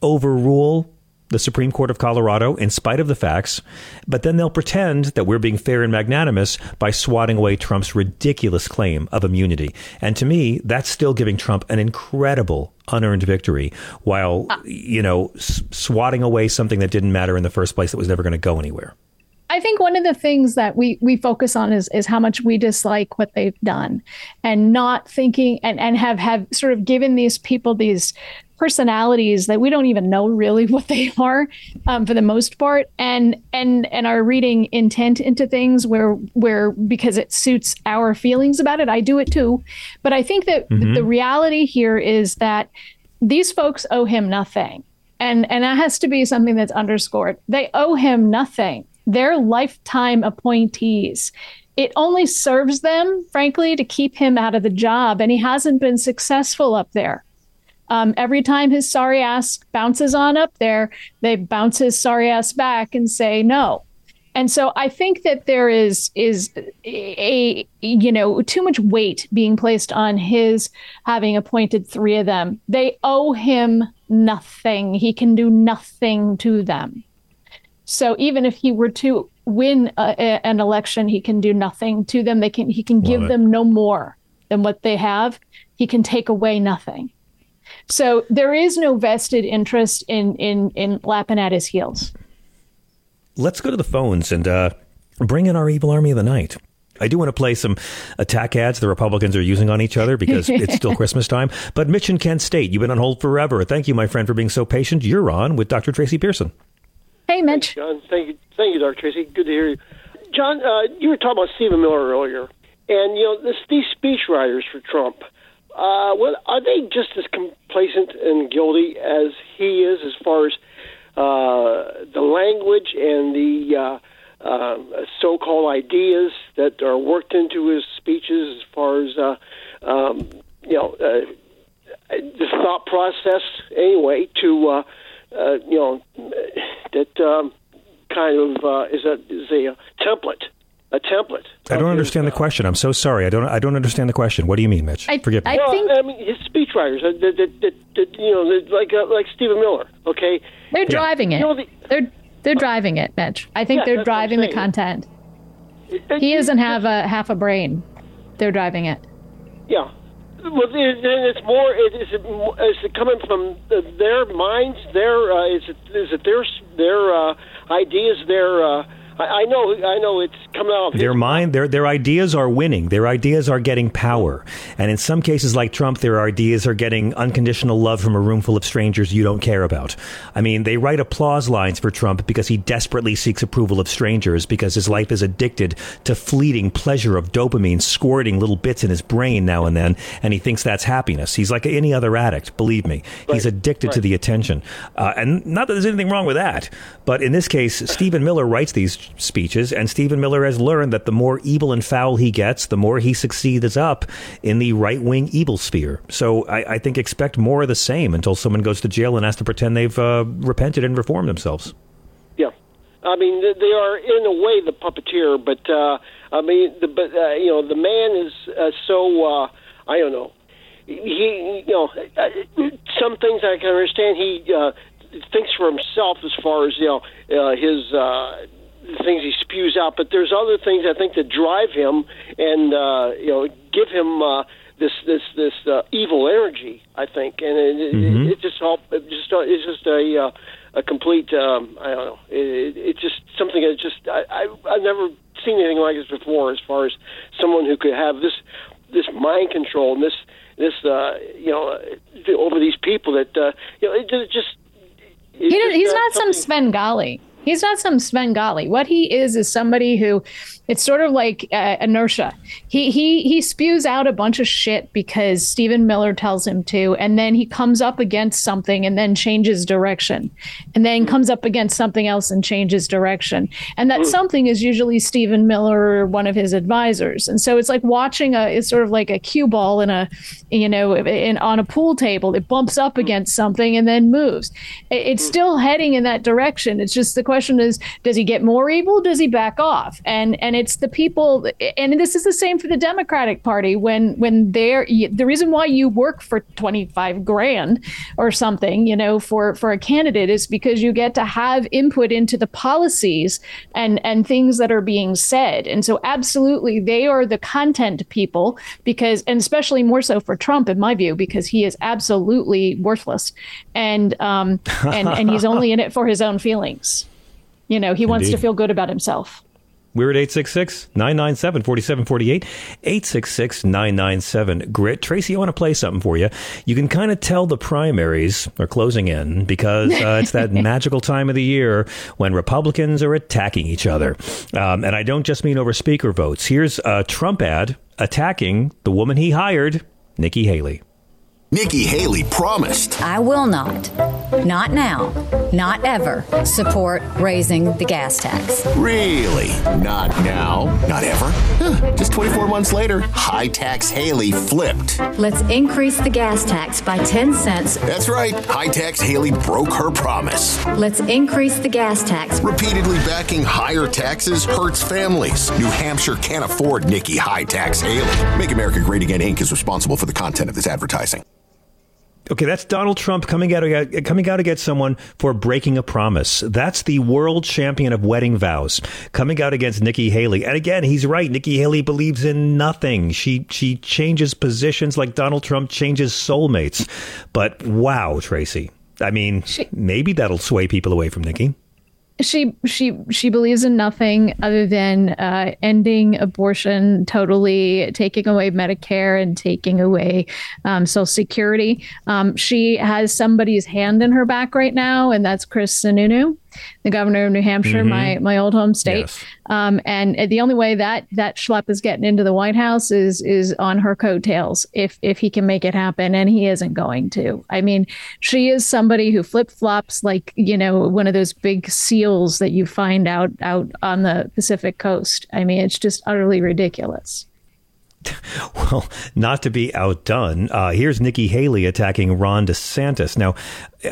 overrule the Supreme Court of Colorado in spite of the facts, but then they'll pretend that we're being fair and magnanimous by swatting away Trump's ridiculous claim of immunity. And to me, that's still giving Trump an incredible unearned victory while, you know, swatting away something that didn't matter in the first place, that was never going to go anywhere. I think one of the things that we we focus on is is how much we dislike what they've done, and not thinking and, and have, have sort of given these people these personalities that we don't even know really what they are, um, for the most part, and and and are reading intent into things where where because it suits our feelings about it. I do it too. But I think that mm-hmm. the reality here is that these folks owe him nothing. And and that has to be something that's underscored. They owe him nothing. They're lifetime appointees. It only serves them, frankly, to keep him out of the job. And he hasn't been successful up there. Um, every time his sorry ass bounces on up there, they bounce his sorry ass back and say no. And so I think that there is is a, you know, too much weight being placed on his having appointed three of them. They owe him nothing. He can do nothing to them. So even if he were to win a, a, an election, he can do nothing to them. They can he can Love give it. them no more than what they have. He can take away nothing. So there is no vested interest in, in, in lapping at his heels. Let's go to the phones and uh, bring in our evil army of the night. I do want to play some attack ads the Republicans are using on each other because it's still Christmas time. But Mitch in Kent State, you've been on hold forever. Thank you, my friend, for being so patient. You're on with Doctor Tracy Pearson. Hey, Mitch. Hey, John, thank you. Thank you, Doctor Tracy. Good to hear you. John, uh, you were talking about Stephen Miller earlier. And, you know, this, these speechwriters for Trump, Uh, well, are they just as complacent and guilty as he is as far as uh, the language and the uh, uh, so-called ideas that are worked into his speeches, as far as, uh, um, you know, uh, the thought process, anyway, to, uh, uh, you know, that um, kind of uh, is, a, is a template. A template. I don't understand the question. I'm so sorry. I don't. I don't understand the question. What do you mean, Mitch? I, Forgive me. I well, think I mean his speechwriters, uh, that, that, that, that, you know, like uh, like Stephen Miller. Okay, they're yeah. driving it. You know, the, they're they're uh, driving it, Mitch. I think yeah, they're driving the content. It, it, he doesn't have a half a brain. They're driving it. Yeah, well, it, it's more. It, is, it, is it coming from their minds? Their uh, is it is it their their uh, ideas? Their uh, I know I know it's coming out of their mind. Their their ideas are winning. Their ideas are getting power. And in some cases like Trump, their ideas are getting unconditional love from a room full of strangers you don't care about. I mean, they write applause lines for Trump because he desperately seeks approval of strangers because his life is addicted to fleeting pleasure of dopamine squirting little bits in his brain now and then. And he thinks that's happiness. He's like any other addict. Believe me, right. he's addicted right. to the attention. Uh, and not that there's anything wrong with that. But in this case, Stephen Miller writes these speeches, and Stephen Miller has learned that the more evil and foul he gets, the more he succeeds up in the right-wing evil sphere. So I, I think expect more of the same until someone goes to jail and has to pretend they've uh, repented and reformed themselves. Yeah. I mean, they are, in a way, the puppeteer, but, uh, I mean, the, but uh, you know, the man is uh, so, uh, I don't know, he, you know, some things I can understand. He uh, thinks for himself as far as, you know, uh, his... Uh, things he spews out, but there's other things I think that drive him and uh, you know give him uh, this this this uh, evil energy. I think, and it, mm-hmm. it, it just all it just it's just a uh, a complete um, I don't know. It's it, it just something that just I, I I've never seen anything like this before. As far as someone who could have this this mind control and this this uh, you know over these people that uh, you know it just it he just, he's uh, not some Svengali. He's not some Svengali. What he is is somebody who, it's sort of like uh, inertia. He he he spews out a bunch of shit because Stephen Miller tells him to, and then he comes up against something and then changes direction, and then comes up against something else and changes direction. And that something is usually Stephen Miller or one of his advisors. And so it's like watching a, it's sort of like a cue ball in a, you know, in on a pool table. It bumps up against something and then moves. It, it's still heading in that direction. It's just the question is, does he get more evil? Does he back off? And and it's the people, and this is the same for the Democratic Party. When when they're the reason why you work for twenty-five grand or something, you know, for for a candidate is because you get to have input into the policies and and things that are being said. And so absolutely, they are the content people because, and especially more so for Trump, in my view, because he is absolutely worthless, and um and and he's only in it for his own feelings. You know, he Indeed. wants to feel good about himself. We're at eight six six, nine nine seven, four seven four eight, eight six six, nine nine seven, G R I T. Tracy, I want to play something for you. You can kind of tell the primaries are closing in because uh, it's that magical time of the year when Republicans are attacking each other. Um, and I don't just mean over speaker votes. Here's a Trump ad attacking the woman he hired, Nikki Haley. Nikki Haley promised, I will not, not now, not ever, support raising the gas tax. Really? Not now? Not ever? Huh. Just twenty-four months later, high tax Haley flipped. Let's increase the gas tax by ten cents. That's right. High tax Haley broke her promise. Let's increase the gas tax. Repeatedly backing higher taxes hurts families. New Hampshire can't afford Nikki high tax Haley. Make America Great Again, Incorporated is responsible for the content of this advertising. Okay, that's Donald Trump coming out coming out against someone for breaking a promise. That's the world champion of wedding vows coming out against Nikki Haley. And again, he's right. Nikki Haley believes in nothing. She she changes positions like Donald Trump changes soulmates. But wow, Tracy. I mean, she, maybe that'll sway people away from Nikki. She she she believes in nothing other than uh, ending abortion totally, taking away Medicare and taking away um, Social Security. Um, she has somebody's hand in her back right now, and that's Chris Sununu, the governor of New Hampshire, mm-hmm. my my old home state. Yes. Um, and the only way that that schlep is getting into the White House is is on her coattails if if he can make it happen. And he isn't going to. I mean, she is somebody who flip flops like, you know, one of those big seals that you find out out on the Pacific coast. I mean, it's just utterly ridiculous. Well, not to be outdone, uh, here's Nikki Haley attacking Ron DeSantis. Now,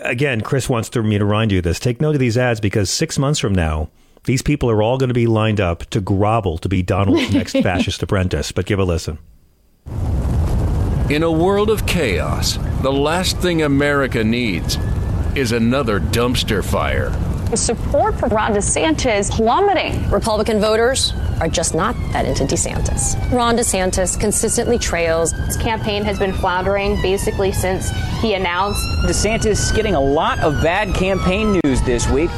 again, Chris wants to, me to remind you of this. Take note of these ads because six months from now, these people are all going to be lined up to grovel to be Donald's next fascist apprentice. But give a listen. In a world of chaos, the last thing America needs is another dumpster fire. Support for Ron DeSantis plummeting. Republican voters are just not that into DeSantis. Ron DeSantis consistently trails. His campaign has been floundering basically since he announced. DeSantis getting a lot of bad campaign news this week.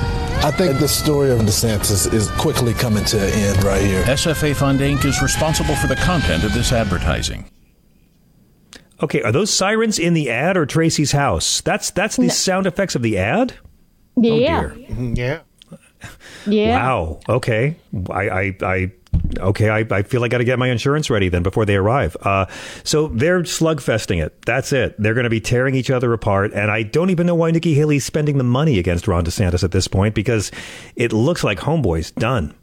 I think the story of DeSantis is quickly coming to an end right here. S F A Fund Incorporated is responsible for the content of this advertising. Okay, are those sirens in the ad or Tracy's house? That's that's the no. sound effects of the ad? Yeah. Oh dear. Yeah. Yeah. Wow. Okay. I, I, I okay. I, I feel I got to get my insurance ready then before they arrive. Uh, so they're slugfesting it. That's it. They're going to be tearing each other apart. And I don't even know why Nikki Haley's spending the money against Ron DeSantis at this point, because it looks like homeboy's done.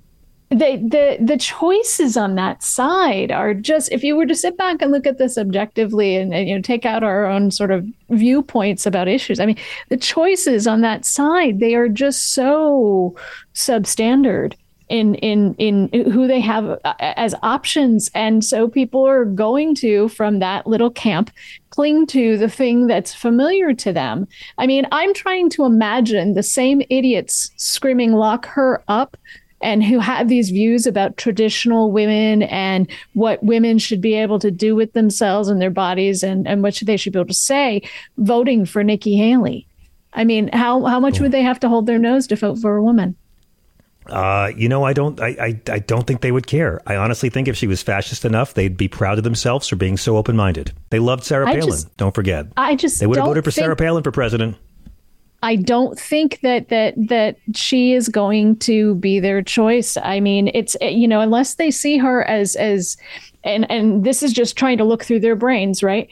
They, the the choices on that side are just, if you were to sit back and look at this objectively and, and you know take out our own sort of viewpoints about issues, I mean, the choices on that side, they are just so substandard in in in who they have as options. And so people are going to, from that little camp, cling to the thing that's familiar to them. I mean, I'm trying to imagine the same idiots screaming, lock her up, and who have these views about traditional women and what women should be able to do with themselves and their bodies and, and what should they should be able to say, voting for Nikki Haley. I mean, how, how much would they have to hold their nose to vote for a woman? Uh, you know, I don't I, I, I don't think they would care. I honestly think if she was fascist enough, they'd be proud of themselves for being so open minded. They loved Sarah I Palin. Just, don't forget. I just They would have voted for think- Sarah Palin for president. I don't think that that that she is going to be their choice. I mean, it's, you know, unless they see her as as and and this is just trying to look through their brains, right?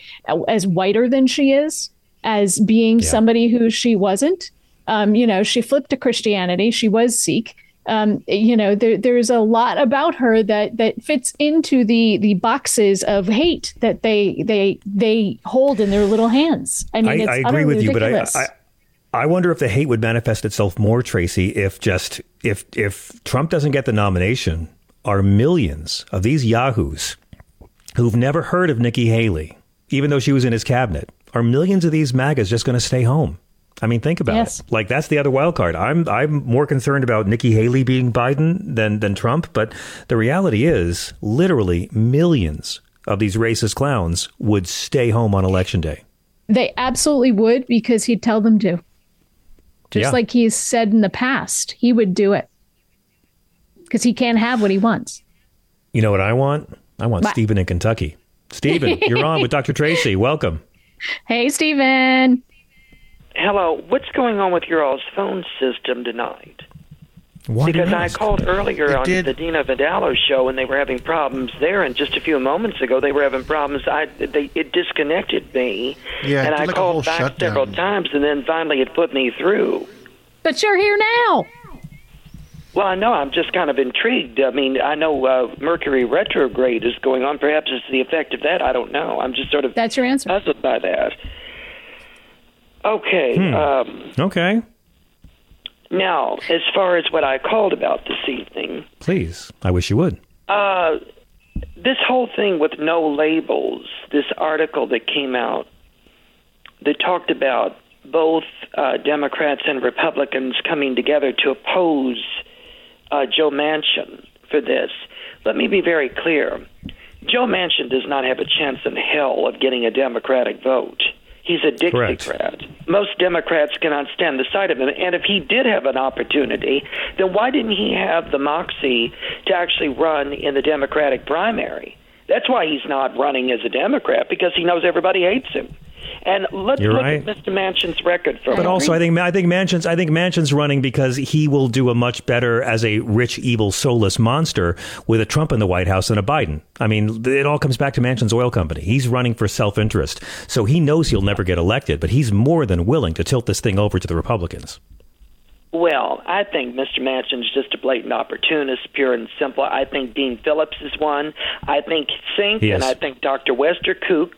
As whiter than she is, as being yeah. somebody who she wasn't. Um, you know, she flipped to Christianity. She was Sikh. Um, you know, there, there's a lot about her that that fits into the the boxes of hate that they they they hold in their little hands. I mean, I, it's I agree with ridiculous. you, but I. I I wonder if the hate would manifest itself more, Tracy, if just if if Trump doesn't get the nomination, are millions of these yahoos who've never heard of Nikki Haley, even though she was in his cabinet, are millions of these MAGAs just going to stay home? I mean, think about yes. it. Like, that's the other wild card. I'm I'm more concerned about Nikki Haley being Biden than than Trump. But the reality is, literally millions of these racist clowns would stay home on Election Day. They absolutely would, because he'd tell them to. Just yeah. like he's said in the past, he would do it. because he can't have what he wants. You know what I want? I want what? Stephen in Kentucky. Stephen, you're on with Doctor Tracy. Welcome. Hey, Stephen. Hello. What's going on with your all's phone system tonight? What because I called earlier it on did. the Dina Vidallo show, and they were having problems there. And just a few moments ago, they were having problems. I they it disconnected me, yeah, and I like called back shutdown. several times, and then finally it put me through. But you're here now. Well, I know. I'm just kind of intrigued. I mean, I know uh, Mercury retrograde is going on. Perhaps it's the effect of that. I don't know. I'm just sort of that's your answer. Puzzled by that. Okay. Hmm. Um, okay. Now, as far as what I called about this evening... Please, I wish you would. Uh, this whole thing with no labels, this article that came out that talked about both uh, Democrats and Republicans coming together to oppose uh, Joe Manchin for this. Let me be very clear. Joe Manchin does not have a chance in hell of getting a Democratic vote. He's a Dixiecrat. Most Democrats cannot stand the sight of him. And if he did have an opportunity, then why didn't he have the moxie to actually run in the Democratic primary? That's why he's not running as a Democrat, because he knows everybody hates him. And let's You're look right. at Mister Manchin's record for. But him. also, I think I think Manchin's I think Manchin's running because he will do a much better as a rich, evil, soulless monster with a Trump in the White House than a Biden. I mean, it all comes back to Manchin's oil company. He's running for self-interest, so he knows he'll never get elected. But he's more than willing to tilt this thing over to the Republicans. Well, I think Mister Manchin's just a blatant opportunist, pure and simple. I think Dean Phillips is one. I think Sink, yes. and I think Doctor Wester Kooks.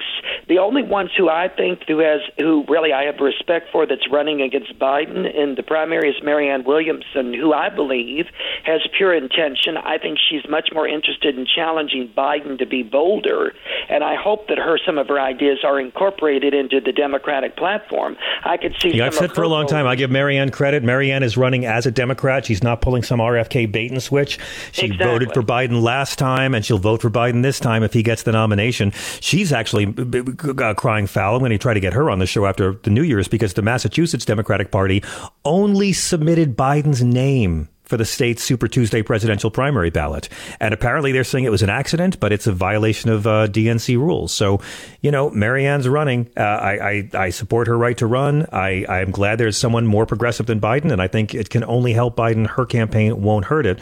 The only ones who I think who has who really I have respect for that's running against Biden in the primary is Marianne Williamson, who I believe has pure intention. I think she's much more interested in challenging Biden to be bolder, and I hope that her some of her ideas are incorporated into the Democratic platform. I could see. Yeah, I've said for a long time I give Marianne credit. Marianne is is running as a Democrat. She's not pulling some R F K bait and switch. She exactly. voted for Biden last time, and she'll vote for Biden this time if he gets the nomination. She's actually uh, crying foul. I'm going to try to get her on the show after the New Year's because the Massachusetts Democratic Party only submitted Biden's name for the state's Super Tuesday presidential primary ballot. And apparently they're saying it was an accident, but it's a violation of uh, D N C rules. So, you know, Marianne's running. Uh, I, I, I support her right to run. I, I'm glad there's someone more progressive than Biden, and I think it can only help Biden. Her campaign won't hurt it.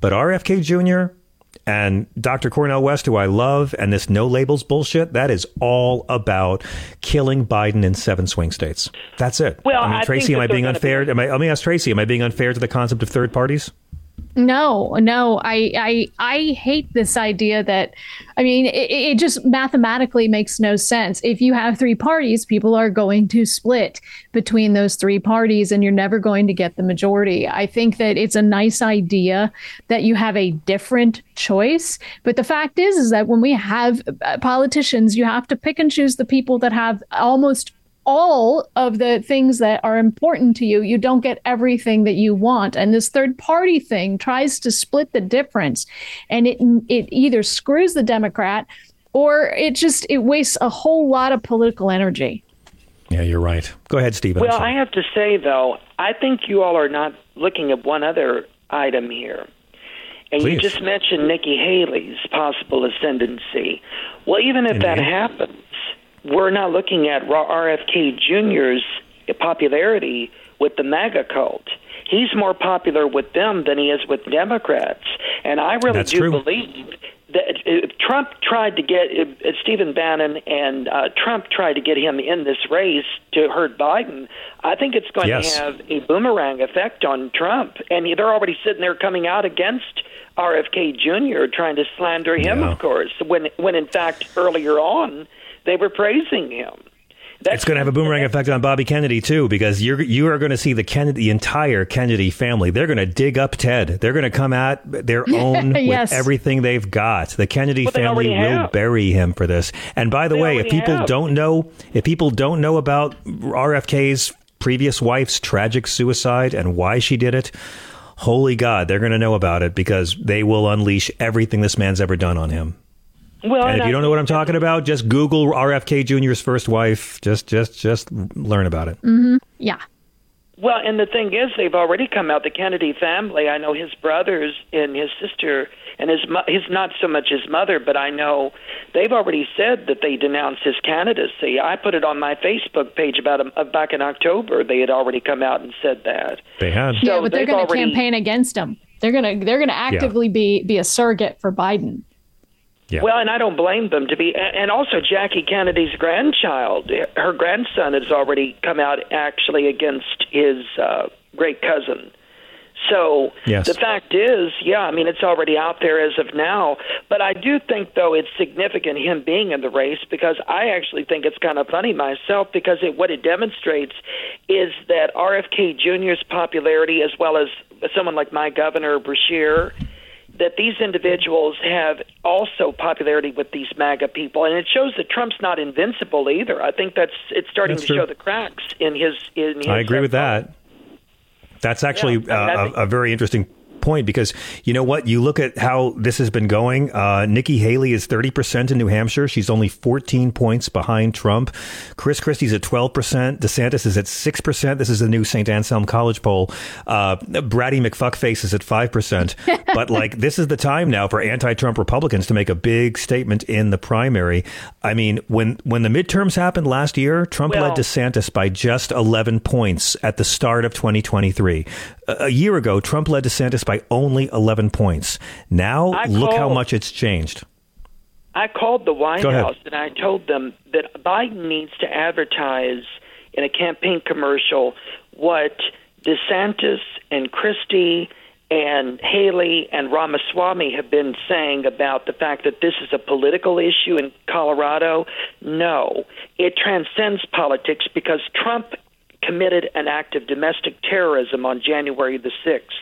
But R F K Junior and Doctor Cornel West, who I love, and this no labels bullshit, that is all about killing Biden in seven swing states. That's it. Well, I mean, I Tracy, am I being unfair? Be- am I, let me ask Tracy, am I being unfair to the concept of third parties? No, no. I I, I hate this idea that, I mean, it, it just mathematically makes no sense. If you have three parties, people are going to split between those three parties and you're never going to get the majority. I think that it's a nice idea that you have a different choice. But the fact is, is that when we have politicians, you have to pick and choose the people that have almost all of the things that are important to you. You don't get everything that you want. And this third party thing tries to split the difference. And it it either screws the Democrat or it just it wastes a whole lot of political energy. Yeah, you're right. Go ahead, Stephen. Well, I have to say, though, I think you all are not looking at one other item here. And Please. You just mentioned Nikki Haley's possible ascendancy. Well, even if In that Haley? happens, we're not looking at R F K Junior's popularity with the MAGA cult. He's more popular with them than he is with Democrats. And I really That's do true. believe that Trump tried to get – Stephen Bannon and uh, Trump tried to get him in this race to hurt Biden. I think it's going yes. to have a boomerang effect on Trump. And they're already sitting there coming out against R F K Junior, trying to slander him, yeah. of course, when when in fact earlier on – they were praising him. That's it's going to have a boomerang effect on Bobby Kennedy, too, because you're you are going to see the Kennedy, the entire Kennedy family. They're going to dig up Ted. They're going to come at their own yes. with everything they've got. The Kennedy well, family will have. bury him for this. And by the they way, if people have. don't know, if people don't know about R F K's previous wife's tragic suicide and why she did it, holy God, they're going to know about it because they will unleash everything this man's ever done on him. Well, and if you don't know what I'm talking about, just Google R F K Junior's first wife. Just, just, just learn about it. Mm-hmm. Yeah. Well, and the thing is, they've already come out, the Kennedy family. I know his brothers and his sister and his, his not so much his mother, but I know they've already said that they denounced his candidacy. I put it on my Facebook page about a, back in October. They had already come out and said that. They had. So yeah, but they're going to already... campaign against him. They're going to they're going to actively yeah. be, be a surrogate for Biden. Yeah. Well, and I don't blame them to be. And also Jackie Kennedy's grandchild, her grandson has already come out actually against his uh, great cousin. So yes. the fact is, yeah, I mean, it's already out there as of now. But I do think, though, it's significant him being in the race because I actually think it's kind of funny myself because it, what it demonstrates is that R F K Junior's popularity as well as someone like my governor, Beshear, that these individuals have also popularity with these MAGA people. And it shows that Trump's not invincible either. I think that's it's starting that's to true. show the cracks in his... in his I agree with that. That's actually yeah, uh, a, a very interesting point because, you know what, you look at how this has been going. Uh, Nikki Haley is thirty percent in New Hampshire. She's only fourteen points behind Trump. Chris Christie's at twelve percent. DeSantis is at six percent. This is the new Saint Anselm College poll. Uh, Bratty McFuckface is at five percent. But like, this is the time now for anti-Trump Republicans to make a big statement in the primary. I mean, when, when the midterms happened last year, Trump well, led DeSantis by just eleven points at the start of twenty twenty-three. A, a year ago, Trump led DeSantis by By only eleven points. Now, I look called, how much it's changed. I called the White House and I told them that Biden needs to advertise in a campaign commercial what DeSantis and Christie and Haley and Ramaswamy have been saying about the fact that this is a political issue in Colorado. No, it transcends politics because Trump committed an act of domestic terrorism on January the sixth.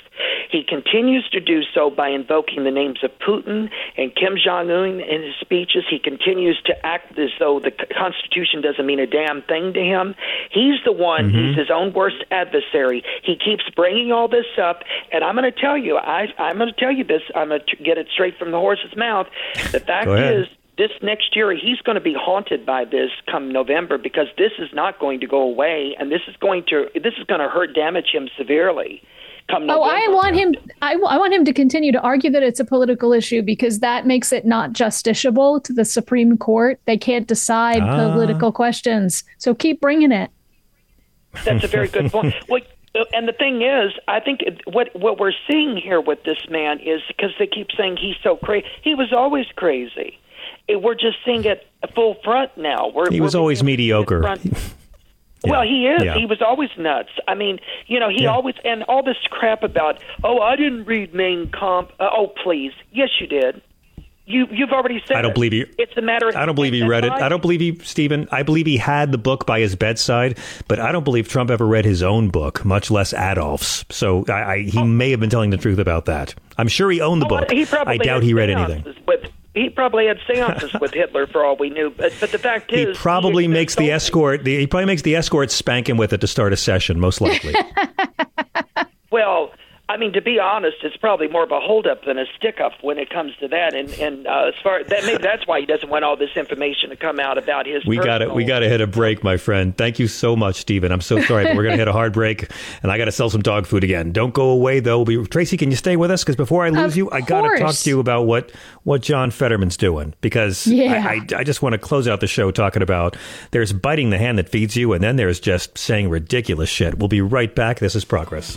He continues to do so by invoking the names of Putin and Kim Jong-un in his speeches. He continues to act as though the Constitution doesn't mean a damn thing to him. He's the one, mm-hmm. he's his own worst adversary. He keeps bringing all this up, and I'm going to tell you, I, I'm going to tell you this, I'm going to get it straight from the horse's mouth. The fact is, this next year, he's going to be haunted by this come November because this is not going to go away, and this is going to this is going to hurt damage him severely. Come November. Oh, I want him. I, I want him to continue to argue that it's a political issue because that makes it not justiciable to the Supreme Court. They can't decide ah. political questions, so keep bringing it. That's a very good point. Well, and the thing is, I think what what we're seeing here with this man is because they keep saying he's so crazy. He was always crazy. We're just seeing it full front now. We're, he was we're always mediocre. yeah. Well, he is. Yeah. He was always nuts. I mean, you know, he yeah. always, and all this crap about, oh, I didn't read Mein Kampf. Uh, oh, please. Yes, you did. You, you've already said I don't it. believe he, it's a matter of I don't believe he read it. I don't believe he, Stephen, I believe he had the book by his bedside, but I don't believe Trump ever read his own book, much less Adolph's. So I, I, he oh. may have been telling the truth about that. I'm sure he owned the oh, book. He I doubt he read anything. With, He probably had seances with Hitler for all we knew. But, but the fact is, he probably he makes the escort. The, he probably makes the escort spank him with it to start a session, most likely. Well, I mean, to be honest, it's probably more of a holdup than a stick-up when it comes to that. And, and uh, as far that maybe that's why he doesn't want all this information to come out about his. We got it. We got to hit a break, my friend. Thank you so much, Stephen. I'm so sorry, but we're going to hit a hard break, and I got to sell some dog food again. Don't go away, though. We'll be, Tracy, can you stay with us? Because before I lose of you, I got to talk to you about what what John Fetterman's doing. Because yeah. I, I, I just want to close out the show talking about there's biting the hand that feeds you, and then there's just saying ridiculous shit. We'll be right back. This is Progress.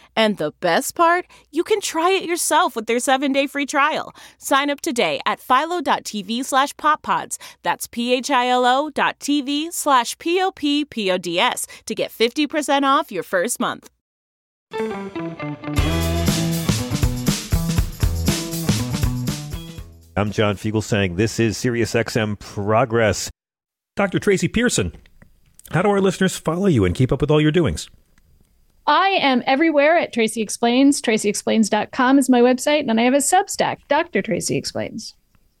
And the best part? You can try it yourself with their seven-day free trial. Sign up today at philo.tv slash poppods. That's P-H-I-L-O dot TV slash P-O-P-P-O-D-S to get fifty percent off your first month. I'm John Fugelsang. This is Sirius X M Progress. Doctor Tracy Pearson, how do our listeners follow you and keep up with all your doings? I am everywhere at Tracy Explains. Tracy Explains dot com is my website, and I have a Substack, Doctor Tracy Explains.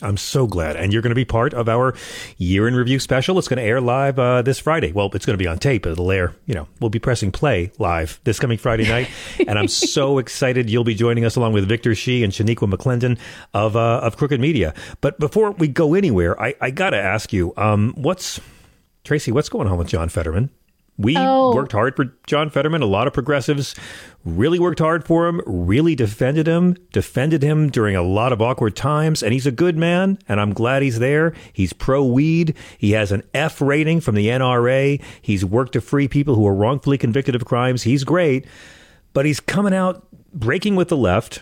I'm so glad. And you're going to be part of our Year in Review special. It's going to air live uh, this Friday. Well, it's going to be on tape. It'll air, you know, we'll be pressing play live this coming Friday night. And I'm so excited you'll be joining us along with Victor Shee and Shaniqua McClendon of uh, of Crooked Media. But before we go anywhere, I, I got to ask you, um, what's, Tracy, what's going on with John Fetterman? We oh. worked hard for John Fetterman. A lot of progressives really worked hard for him, really defended him, defended him during a lot of awkward times. And he's a good man. And I'm glad he's there. He's pro-weed. He has an F rating from the N R A. He's worked to free people who are wrongfully convicted of crimes. He's great. But he's coming out breaking with the left,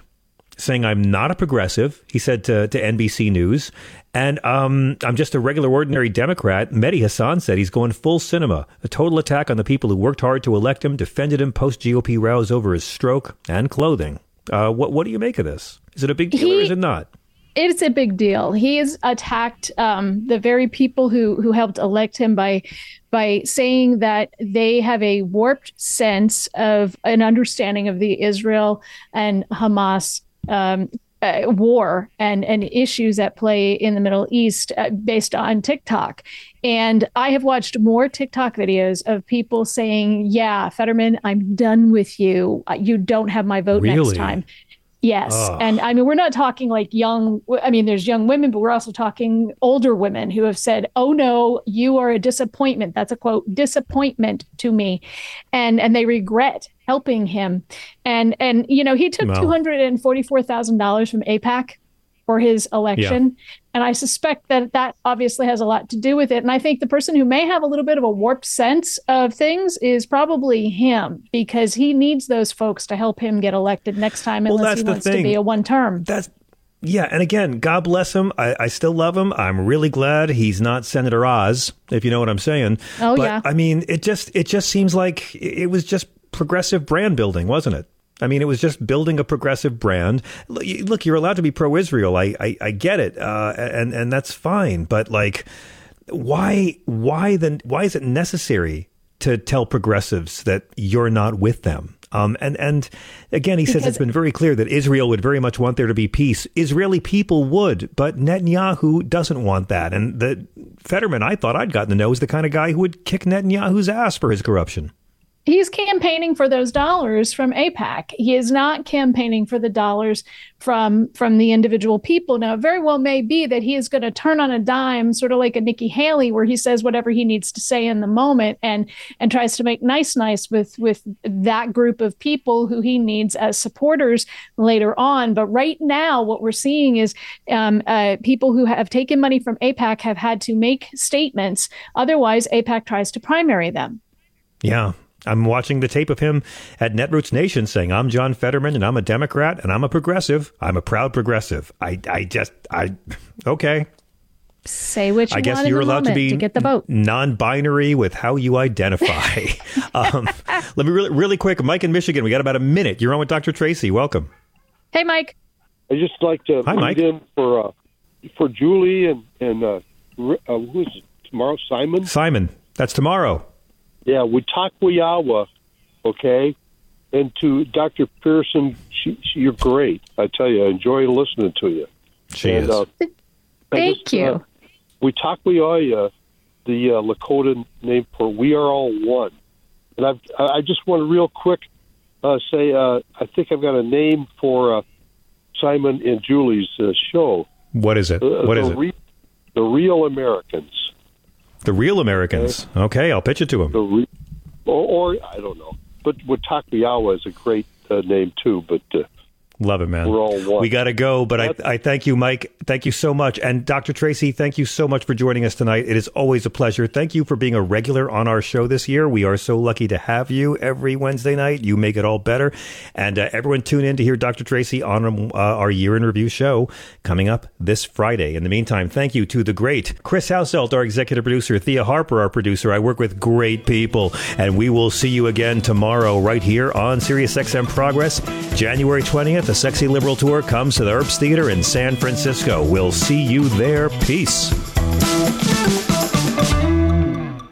saying, I'm not a progressive, he said to, to N B C News. And um, I'm just a regular, ordinary Democrat. Mehdi Hasan said he's going full cinema, a total attack on the people who worked hard to elect him, defended him post-G O P rows over his stroke and clothing. Uh, what, what do you make of this? Is it a big deal he, or is it not? It's a big deal. He has attacked um, the very people who, who helped elect him by by saying that they have a warped sense of an understanding of the Israel and Hamas Um, uh, war and, and issues at play in the Middle East uh, based on TikTok. And I have watched more TikTok videos of people saying, yeah, Fetterman, I'm done with you. You don't have my vote really? next time. Yes. Ugh. And I mean, we're not talking like young, I mean, there's young women, but we're also talking older women who have said, oh, no, you are a disappointment. That's a quote, disappointment to me. And and they regret helping him. And, and you know, he took wow. two hundred forty-four thousand dollars from AIPAC for his election. Yeah. And I suspect that that obviously has a lot to do with it. And I think the person who may have a little bit of a warped sense of things is probably him, because he needs those folks to help him get elected next time, unless well, he wants to be a one term. That's yeah. And again, God bless him. I, I still love him. I'm really glad he's not Senator Oz, if you know what I'm saying. Oh, but, yeah. I mean, it just it just seems like it was just progressive brand building, wasn't it? I mean, it was just building a progressive brand. Look, you're allowed to be pro-Israel. I, I, I get it. Uh, and, and that's fine. But like, why why then why is it necessary to tell progressives that you're not with them? Um, and, and again, he says because it's been very clear that Israel would very much want there to be peace. Israeli people would. But Netanyahu doesn't want that. And the Fetterman, I thought I'd gotten to know, is the kind of guy who would kick Netanyahu's ass for his corruption. He's campaigning for those dollars from AIPAC. He is not campaigning for the dollars from from the individual people. Now, it very well may be that he is going to turn on a dime, sort of like a Nikki Haley, where he says whatever he needs to say in the moment and and tries to make nice, nice with with that group of people who he needs as supporters later on. But right now, what we're seeing is um, uh, people who have taken money from AIPAC have had to make statements. Otherwise, AIPAC tries to primary them. Yeah. I'm watching the tape of him at Netroots Nation saying, I'm John Fetterman and I'm a Democrat and I'm a progressive. I'm a proud progressive. I, I just I. OK, say what you I guess you're allowed to be to get the vote. Non-binary with how you identify. um, let me really, really quick. Mike in Michigan. We got about a minute. You're on with Doctor Tracy. Welcome. Hey, Mike. I just like to Hi, in for uh, for Julie and and uh, uh, who is it? Tomorrow? Simon. Simon. That's tomorrow. Yeah, Witakuyawa, okay? And to Doctor Pearson, she, she, you're great. I tell you, I enjoy listening to you. She and, is. Uh, Thank just, you. Uh, Witakuyawa, the uh, Lakota name for we are all one. And I've, I just want to real quick uh, say uh, I think I've got a name for uh, Simon and Julie's uh, show. What is it? Uh, what is it? Re- the Real Americans. The real Americans. Okay, okay, I'll pitch it to him. The re- or, or, I don't know. But Watakiawa is a great uh, name, too. But uh, love it, man. We're all one. We got to go. But I, I thank you, Mike. Thank you so much. And Doctor Tracy, thank you so much for joining us tonight. It is always a pleasure. Thank you for being a regular on our show this year. We are so lucky to have you every Wednesday night. You make it all better. And uh, everyone tune in to hear Doctor Tracy on uh, our year in review show coming up this Friday. In the meantime, thank you to the great Chris Hauselt, our executive producer, Thea Harper, our producer. I work with great people. And we will see you again tomorrow right here on Sirius X M Progress, January twentieth. The Sexy Liberal Tour comes to the Herbst Theater in San Francisco. We'll see you there. Peace.